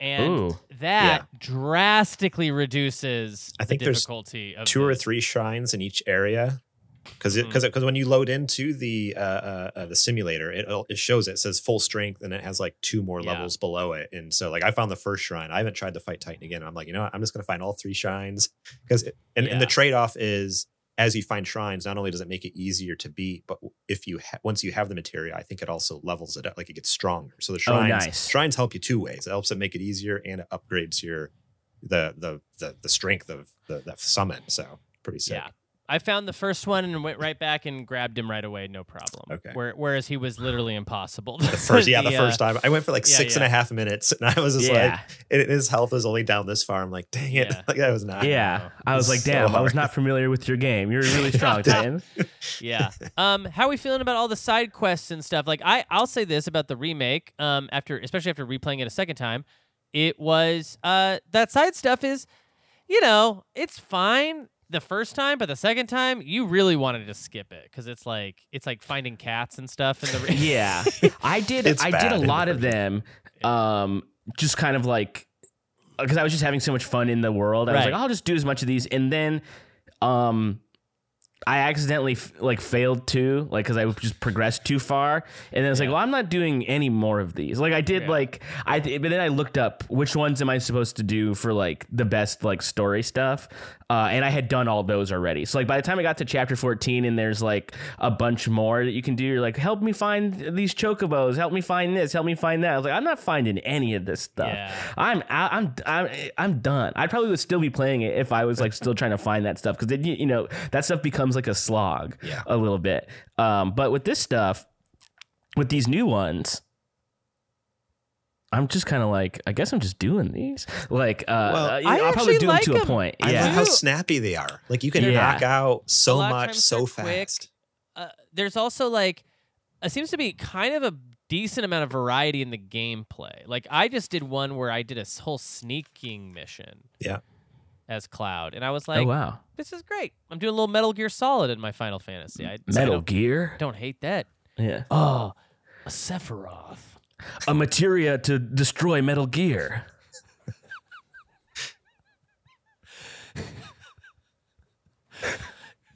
and Ooh. that yeah. drastically reduces I think the difficulty there's of two this. or three shrines in each area, because because mm. because when you load into the uh, uh, the simulator, it it shows it. It says full strength, and it has like two more yeah. levels below it. And so like I found the first shrine. I haven't tried to fight Titan again. I'm like, you know what? I'm just gonna find all three shrines because and yeah. and the trade off is, as you find shrines, not only does it make it easier to beat, but if you ha- once you have the material, I think it also levels it up, like it gets stronger. So the shrines oh, nice. shrines help you two ways. It helps it make it easier, and it upgrades your the the the, the strength of the, the summon. So pretty sick. Yeah, I found the first one and went right back and grabbed him right away, no problem. Okay. Where, whereas he was literally impossible. The first, yeah, the, the uh, first time I went for like yeah, six yeah. and a half minutes, and I was just yeah. like, his health is only down this far. I'm like, dang it, yeah. like that was not. Yeah, I, I was like, so damn, hard. I was not familiar with your game. You're really strong, Titan. yeah. Um, how are we feeling about all the side quests and stuff? Like, I, I'll say this about the remake. Um, after, especially after replaying it a second time, it was uh, that side stuff is, you know, it's fine the first time, but the second time you really wanted to skip it because it's like it's like finding cats and stuff in the yeah I did it's I did a lot of them um just kind of like because I was just having so much fun in the world I right. was like I'll just do as much of these and then um I accidentally f- like failed to like because I just progressed too far and then I was yeah. like well I'm not doing any more of these like I did yeah. like I th- but then I looked up which ones am I supposed to do for like the best like story stuff uh, and I had done all those already so like by the time I got to chapter fourteen and there's like a bunch more that you can do you're like help me find these chocobos help me find this help me find that I was like I'm not finding any of this stuff yeah. I'm out I'm, I'm I'm done I probably would still be playing it if I was like still trying to find that stuff because then you know that stuff becomes like a slog yeah. a little bit um but with this stuff with these new ones I'm just kind of like I guess I'm just doing these like uh well, uh, you know, I'll probably do like them to them. a point I yeah love how snappy they are like you can yeah. knock out so much so fast uh, there's also like it seems to be kind of a decent amount of variety in the gameplay like I just did one where I did a whole sneaking mission yeah as Cloud. And I was like, oh, wow. This is great. I'm doing a little Metal Gear Solid in my Final Fantasy. I, Metal I don't, Gear? Don't hate that. Yeah. Oh, a Sephiroth. A materia to destroy Metal Gear.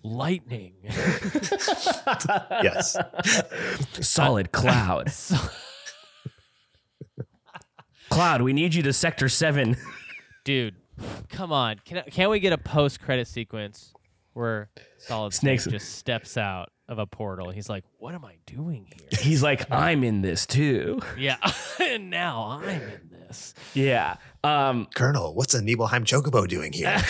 Lightning. yes. Solid Cloud. Cloud, we need you to Sector seven. Dude. Come on, can can we get a post-credit sequence where Solid Snake just steps out of a portal? He's like, "What am I doing here?" He's like, "I'm in this too." Yeah, and now I'm in this. Yeah, um, Colonel, what's a Nibelheim chocobo doing here?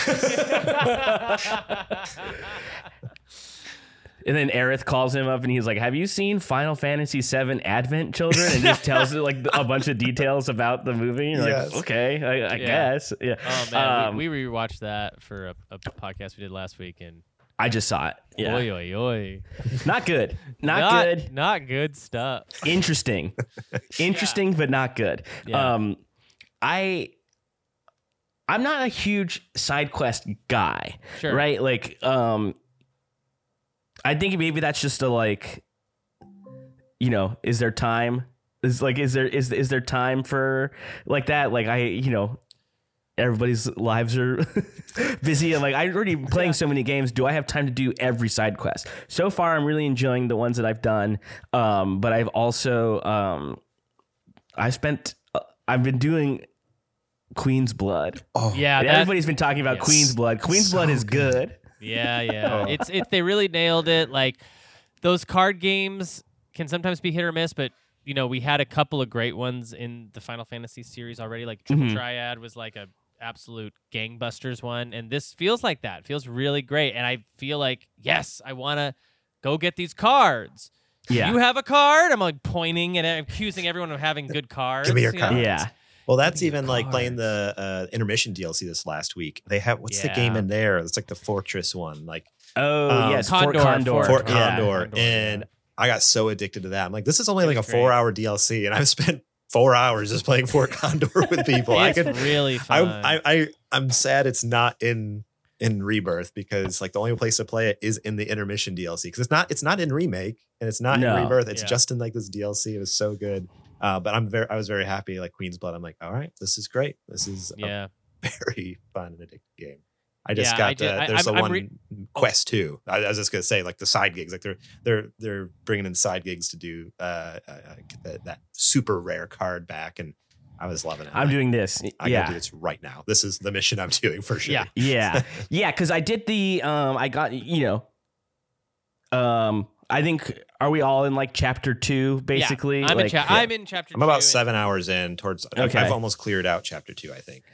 And then Aerith calls him up and he's like, have you seen Final Fantasy seven Advent Children? And just tells like a bunch of details about the movie. You're yes. like, okay, I, I yeah. guess. Yeah. Oh, man, um, we, we rewatched that for a, a podcast we did last week. And I just saw it. Yeah. Oy, oy, oy. Not good. Not, not good. Not good stuff. Interesting. Interesting, yeah. but not good. Yeah. Um, I... I'm not a huge side quest guy, sure. right? Like, um, I think maybe that's just a, like, you know, is there time? Is like, is there, is, is there time for like that? Like I, you know, everybody's lives are busy. And like, I'm already playing yeah. so many games. Do I have time to do every side quest? So far, I'm really enjoying the ones that I've done. Um, but I've also, um, I spent, uh, I've been doing Queen's Blood. Oh yeah. That, everybody's been talking about yes. Queen's Blood. Queen's so Blood is good. good. Yeah. Yeah. oh. It's, it, they really nailed it. Like those card games can sometimes be hit or miss, but you know, we had a couple of great ones in the Final Fantasy series already. Like Triple mm-hmm. Triad was like a absolute gangbusters one. And this feels like that. It feels really great. And I feel like, yes, I want to go get these cards. Yeah. You have a card? I'm like pointing and accusing everyone of having good cards. Give me your you cards. Know? Yeah. Well, that's even like cards. Playing the uh, intermission D L C this last week. They have, what's yeah. the game in there? It's like the Fortress one. Like Oh, um, yes. Condor. Fort Condor. Fort Condor. Yeah. Condor. And... I got so addicted to that. I'm like, this is only That's like a four hour D L C. And I've spent four hours just playing Fort Condor with people. It's I could really fun. I, I, I, I'm sad it's not in in Rebirth because like the only place to play it is in the intermission D L C. Because it's not it's not in Remake and it's not no. in Rebirth. It's yeah. just in like this D L C. It was so good. Uh, but I'm very I was very happy like Queen's Blood. I'm like, all right, this is great. This is yeah. a very fun and addictive game. I just yeah, got I the, did. there's I, the one re- quest too. I, I was just gonna say like the side gigs, like they're they're they're bringing in side gigs to do uh, uh that, that super rare card back, and I was loving it. I'm like, doing this. I yeah. gotta do this right now. This is the mission I'm doing for sure. Yeah, yeah, yeah. Because I did the um, I got you know, um, I think are we all in like chapter two basically? Yeah, I'm like, in cha- yeah. I'm in chapter. I'm about two seven and- hours in towards. Okay. I've almost cleared out chapter two, I think.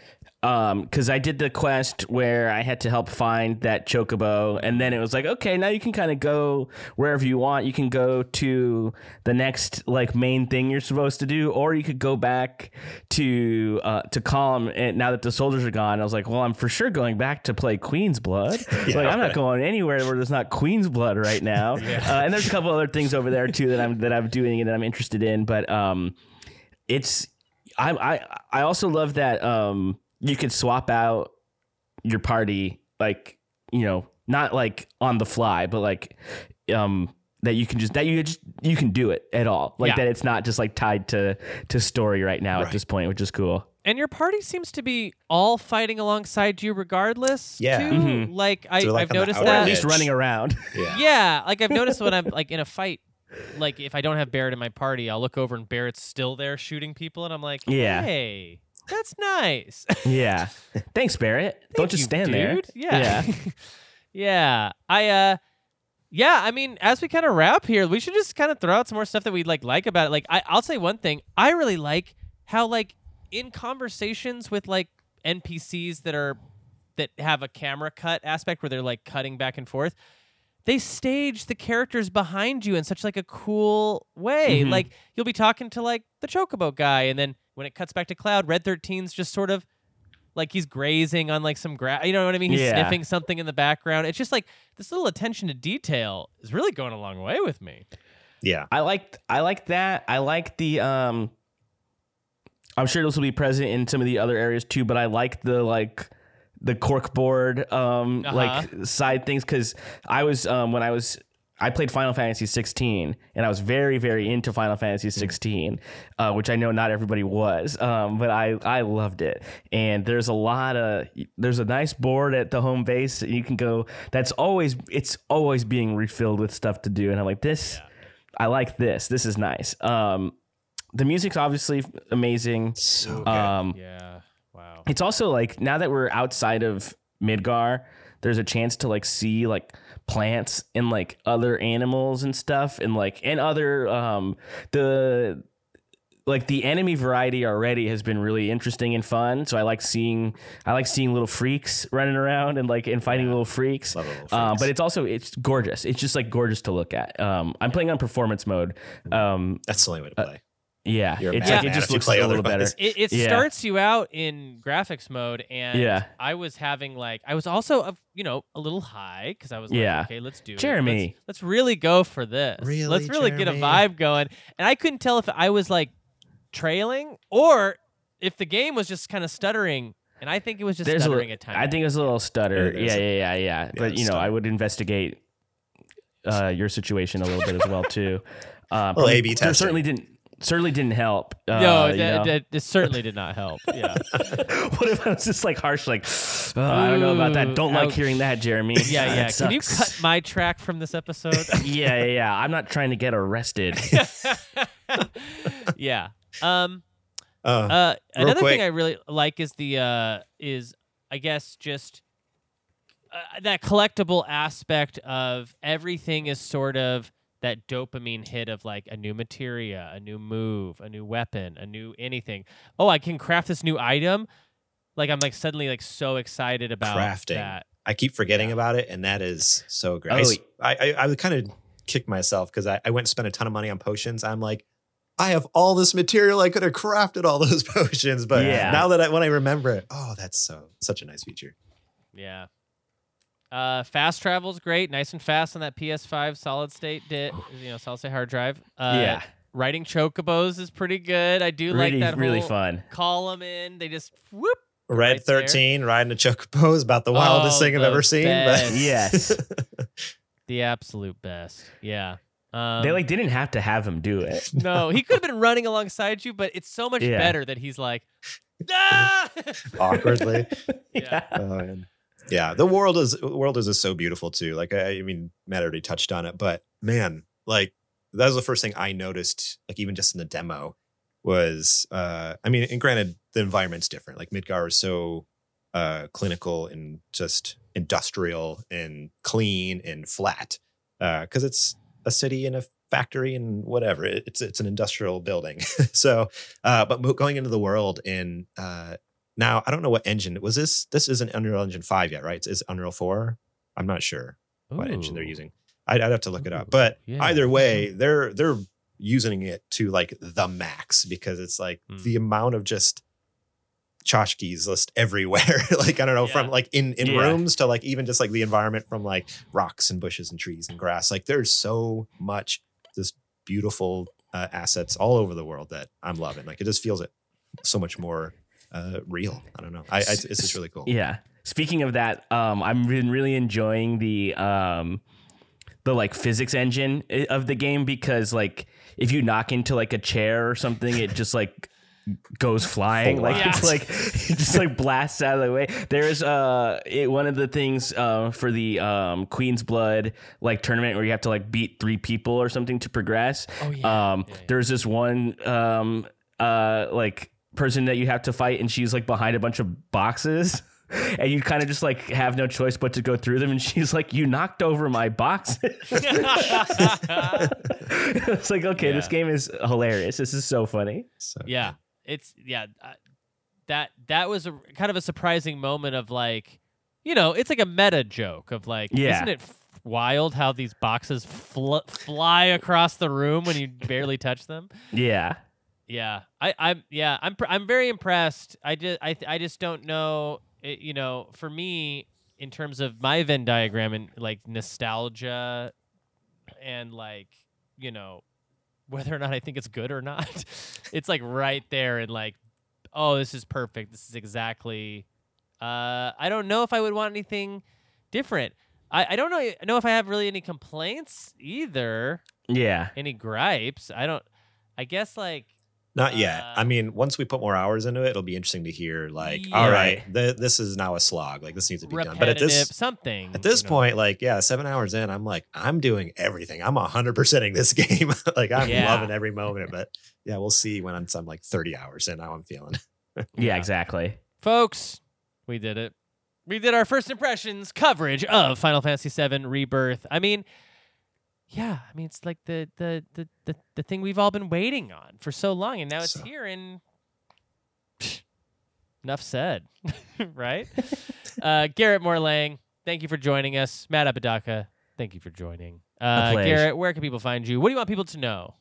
Um, because I did the quest where I had to help find that chocobo, and then it was like, okay, now you can kind of go wherever you want. You can go to the next like main thing you're supposed to do, or you could go back to uh, to Calm. And now that the soldiers are gone, I was like, well, I'm for sure going back to play Queen's Blood. yeah, like I'm not going anywhere where there's not Queen's Blood right now. yeah. uh, and there's a couple other things over there too that I'm that I'm doing and that I'm interested in. But um, it's I I I also love that um. You could swap out your party, like, you know, not like on the fly, but like um, that you can just that you just, you can do it at all. Like yeah. that it's not just like tied to to story right now right. at this point, which is cool. And your party seems to be all fighting alongside you regardless. Yeah. Too. Mm-hmm. Like, I, so like I've noticed that. Or at least running around. Yeah. yeah. Like I've noticed when I'm like in a fight. Like if I don't have Barrett in my party, I'll look over and Barrett's still there shooting people. And I'm like, yeah. hey. That's nice. yeah. Thanks, Barrett. Thank Don't just you, stand dude. there. Yeah. Yeah. yeah. I uh yeah, I mean, as we kind of wrap here, we should just kind of throw out some more stuff that we like like about it. Like I I'll say one thing. I really like how like in conversations with like N P Cs that are that have a camera cut aspect where they're like cutting back and forth, they stage the characters behind you in such like a cool way. Mm-hmm. Like you'll be talking to like the Chocobo guy and then when it cuts back to Cloud, Red thirteen's just sort of like he's grazing on like some grass. You know what I mean? He's yeah. sniffing something in the background. It's just like this little attention to detail is really going a long way with me. Yeah. I like I like that. I like the um I'm sure this will be present in some of the other areas too, but I like the like the corkboard um uh-huh. like side things because I was um when I was I played Final Fantasy sixteen, and I was very, very into Final Fantasy sixteen, uh, which I know not everybody was, um, but I, I loved it. And there's a lot of there's a nice board at the home base that you can go. That's always it's always being refilled with stuff to do, and I'm like this, yeah. I like this. This is nice. Um, the music's obviously amazing. So good. Um, yeah, wow. It's also like now that we're outside of Midgar, there's a chance to like see like. plants and like other animals and stuff and like and other um the like the enemy variety already has been really interesting and fun, so I like seeing I like seeing little freaks running around and like and fighting yeah. little freaks, little freaks. Um, but it's also it's gorgeous it's just like gorgeous to look at. um I'm playing on performance mode. Um that's the only way to play. Uh, yeah, You're it's like it just looks a little better. It, it yeah. starts you out in graphics mode, and yeah. I was having like I was also a, you know a little high because I was like, yeah. okay, let's do Jeremy. it. Let's, let's really go for this. Really, let's really Jeremy? get a vibe going. And I couldn't tell if I was like trailing or if the game was just kind of stuttering. And I think it was just There's stuttering a, at times. I think it was a little stutter. Yeah, yeah, yeah, yeah, yeah. But, you know, stutter. I would investigate uh, your situation a little bit as well, too. Uh, well, A B testing. Certainly didn't. Certainly didn't help. Uh, no, it, you know? it, it certainly did not help. Yeah. What if I was just like harsh, like, oh, I don't know about that. Don't ouch. Like hearing that, Jeremy. Yeah, yeah. Can sucks. You cut my track from this episode? yeah, yeah, yeah. I'm not trying to get arrested. yeah. Um. Uh, uh, another quick. thing I really like is the uh, is I guess just uh, that collectible aspect of everything is sort of. That dopamine hit of like a new materia, a new move, a new weapon, a new anything. Oh, I can craft this new item. Like I'm like suddenly like so excited about crafting. That. I keep forgetting yeah. about it, and that is so great. Oh, I I, I kind of kicked myself because I, I went and spent a ton of money on potions. I'm like, I have all this material. I could have crafted all those potions, but yeah. now that I, when I remember it, oh, that's so such a nice feature. Yeah. Uh, fast travel's great, nice and fast on that P S five solid state, di- you know, solid state hard drive. Uh, yeah, riding chocobos is pretty good. I do really, like that. Really whole fun. Call them in. They just whoop. Red right thirteen there. Riding a chocobo is about the wildest oh, thing I've ever seen. But yes, the absolute best. Yeah. Um, they like didn't have to have him do it. No, he could have been running alongside you, but it's so much yeah. better that he's like ah! awkwardly. yeah. yeah. Oh, man. Yeah, the world is world is, is so beautiful too. Like I, I mean, Matt already touched on it, but man, like that was the first thing I noticed. Like even just in the demo, was uh, I mean, and granted, the environment's different. Like Midgar is so uh, clinical and just industrial and clean and flat because uh, it's a city and a factory and whatever. It, it's it's an industrial building. so, uh, but going into the world and. Uh, Now, I don't know what engine was this. This isn't Unreal Engine five yet, right? It's, it's Unreal four. I'm not sure Ooh. What engine they're using. I'd, I'd have to look Ooh. It up. But yeah. either way, they're they're using it to like the max because it's like mm. the amount of just tchotchkes list everywhere. like, I don't know, yeah. from like in, in yeah. rooms to like even just like the environment from like rocks and bushes and trees and grass. Like there's so much this beautiful uh, assets all over the world that I'm loving. Like it just feels it so much more. Uh, real. I don't know. I, I it's just really cool. Yeah. Speaking of that, um, I've been really enjoying the um, the like physics engine of the game because like if you knock into like a chair or something, it just like goes flying. Full like yeah. it's like it just like blasts out of the way. There is uh it, one of the things uh, for the um, Queen's Blood like tournament where you have to like beat three people or something to progress. Oh yeah. Um, yeah, yeah. There's this one um uh like. person that you have to fight and she's like behind a bunch of boxes and you kind of just like have no choice but to go through them and she's like you knocked over my boxes. It's like okay yeah. this game is hilarious. This is so funny. So. Yeah it's yeah uh, that that was a, kind of a surprising moment of like you know it's like a meta joke of like yeah. isn't it f- wild how these boxes fl- fly across the room when you barely touch them. Yeah. Yeah, I, I'm. Yeah, I'm. I'm very impressed. I just, I, I just don't know. It, you know, for me, in terms of my Venn diagram and like nostalgia, and like, you know, whether or not I think it's good or not, it's like right there and like, oh, this is perfect. This is exactly. Uh, I don't know if I would want anything different. I, I don't know. Know if I have really any complaints either. Yeah. Any gripes? I don't. I guess like. Not yet. Uh, I mean, once we put more hours into it, it'll be interesting to hear, like, yeah. all right, th- this is now a slog. Like, this needs to be done. But at this something, at this point, know. Like, yeah, seven hours in, I'm like, I'm doing everything. I'm one hundred percent-ing this game. like, I'm yeah. loving every moment of it. Yeah, we'll see when I'm, I'm like thirty hours in how I'm feeling. yeah, yeah, exactly. Folks, we did it. We did our first impressions coverage of Final Fantasy seven Rebirth. I mean... Yeah, I mean, it's like the, the the the the thing we've all been waiting on for so long, and now it's so. Here, and psh, enough said, right? uh, Garrett Morlang, thank you for joining us. Matt Apodaca, thank you for joining. Uh, Garrett, where can people find you? What do you want people to know?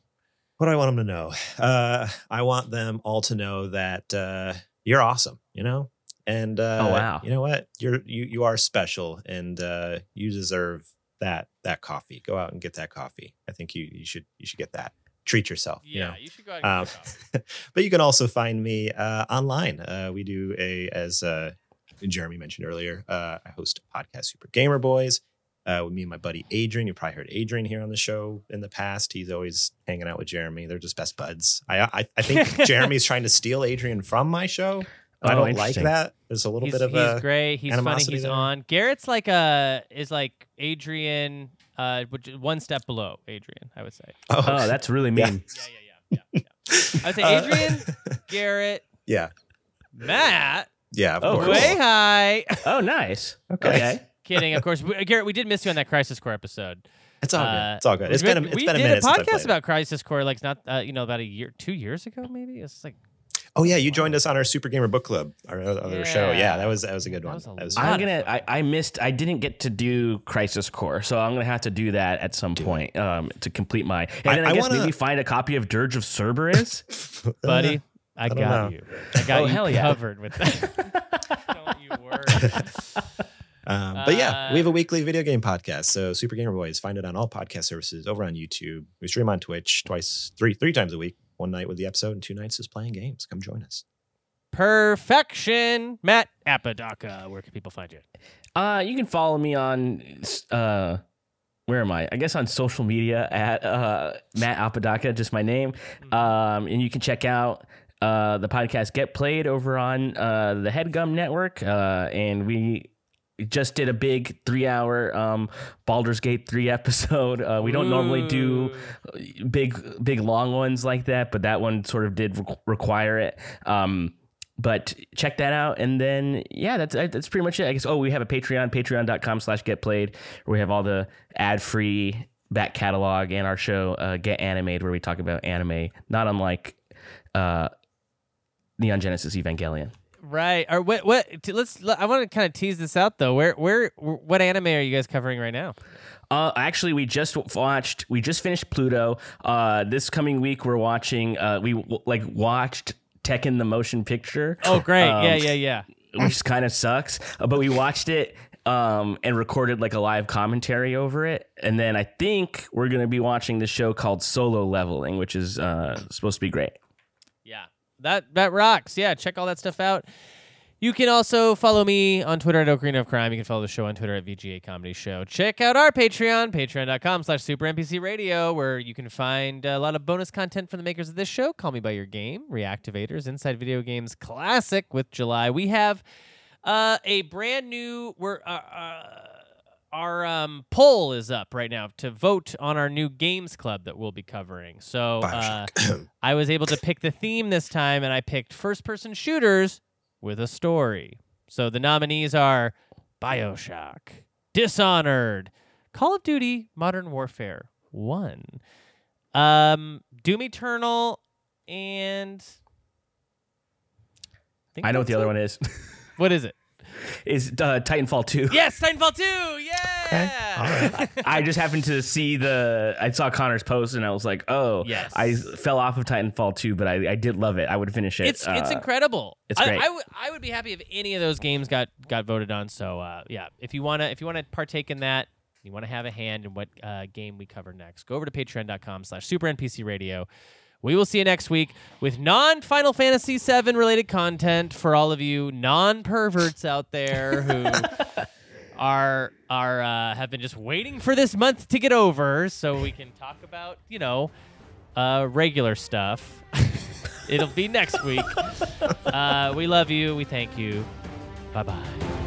What do I want them to know? Uh, I want them all to know that uh, you're awesome, you know? And uh, oh, wow. you know what? You're, you, you are special, and uh, you deserve... that that coffee. Go out and get that coffee. I think you you should you should get that. treat yourself. Yeah, you know? You should go ahead and um, But you can also find me uh, online. Uh, we do a, as uh, Jeremy mentioned earlier, uh, I host a podcast, Super Gamer Boys, uh, with me and my buddy Adrian. You've probably heard Adrian here on the show in the past. He's always hanging out with Jeremy. They're just best buds. I I, I think Jeremy's trying to steal Adrian from my show. Oh, I don't like that. There's a little he's, bit of a. He's great. He's funny. He's there. on. Garrett's like a is like Adrian, uh, one step below Adrian, I would say. Oh, oh that's really mean. Yeah, yeah, yeah, yeah, yeah. I would say Adrian, uh, Garrett, yeah, Matt. Yeah, of oh, course. Way high. Oh, nice. Okay. okay. Kidding, of course. We, Garrett, we did miss you on that Crisis Core episode. It's all uh, good. It's all good. It's been a, it's been a minute. We did a podcast about Crisis Core, like not uh, you know about a year, two years ago, maybe. It's like. Oh yeah, you joined us on our Super Gamer Book Club, our other yeah. show. Yeah, that was that was a good one. That was a I'm gonna. I, I missed. I didn't get to do Crisis Core, so I'm gonna have to do that at some Dude. point um, to complete my. And I, then I, I guess wanna... maybe find a copy of Dirge of Cerberus, buddy. I, I got know. you. I got oh, you hell covered yeah. with that. Don't you worry. Um, but yeah, we have a weekly video game podcast. So Super Gamer Boys, find it on all podcast services, over on YouTube. We stream on Twitch twice, three three times a week. One night with the episode and two nights is playing games. Come join us. Perfection. Matt Apodaca, where can people find you? Uh, you can follow me on... Uh Where am I? I guess on social media at uh, Matt Apodaca, just my name. Um, and you can check out uh, the podcast Get Played over on uh, the HeadGum Network. Uh, and we just did a big three-hour um, Baldur's Gate three episode. Uh, we don't Ooh. normally do big, big long ones like that, but that one sort of did re- require it. Um, But check that out. And then, yeah, that's that's pretty much it. I guess, oh, we have a Patreon, patreon.com slash getplayed, where we have all the ad-free back catalog and our show, uh, Get Animated, where we talk about anime, not unlike uh, Neon Genesis Evangelion. Right. Or what? What? Let's. I want to kind of tease this out, though. Where? Where? What anime are you guys covering right now? Uh, actually, we just watched, we just finished Pluto. Uh, this coming week, we're watching, uh, we like watched... Tekken the Motion Picture. Oh, great. Um, yeah, yeah, yeah. Which kind of sucks. Uh, but we watched it um, and recorded like a live commentary over it. And then I think we're going to be watching this show called Solo Leveling, which is uh, supposed to be great. Yeah, that that rocks. Yeah, check all that stuff out. You can also follow me on Twitter at Ocarina of Crime. You can follow the show on Twitter at V G A Comedy Show. Check out our Patreon, patreon.com slash supernpcradio, where you can find a lot of bonus content from the makers of this show. Call Me By Your Game, Reactivators, Inside Video Games Classic with July. We have uh, a brand new... We're, uh, uh, our um, poll is up right now to vote on our new games club that we'll be covering. So uh, I was able to pick the theme this time, and I picked first-person shooters... with a story. So the nominees are BioShock, Dishonored, Call of Duty Modern Warfare one, um, Doom Eternal, and... I, I know what the other it. one is. What is it? Is uh, Titanfall two. Yes, Titanfall two! Yeah! Okay. All right. I just happened to see the... I saw Connor's post, and I was like, oh, yes. I fell off of Titanfall two, but I, I did love it. I would finish it. It's uh, it's incredible. It's great. I, I, w- I would be happy if any of those games got, got voted on, so uh, yeah. If you want to if you want to partake in that, you want to have a hand in what uh, game we cover next, go over to patreon.com slash supernpcradio. We will see you next week with non-Final Fantasy seven related content for all of you non-perverts out there who are are uh, have been just waiting for this month to get over so we can talk about, you know, uh, regular stuff. It'll be next week. Uh, we love you. We thank you. Bye-bye.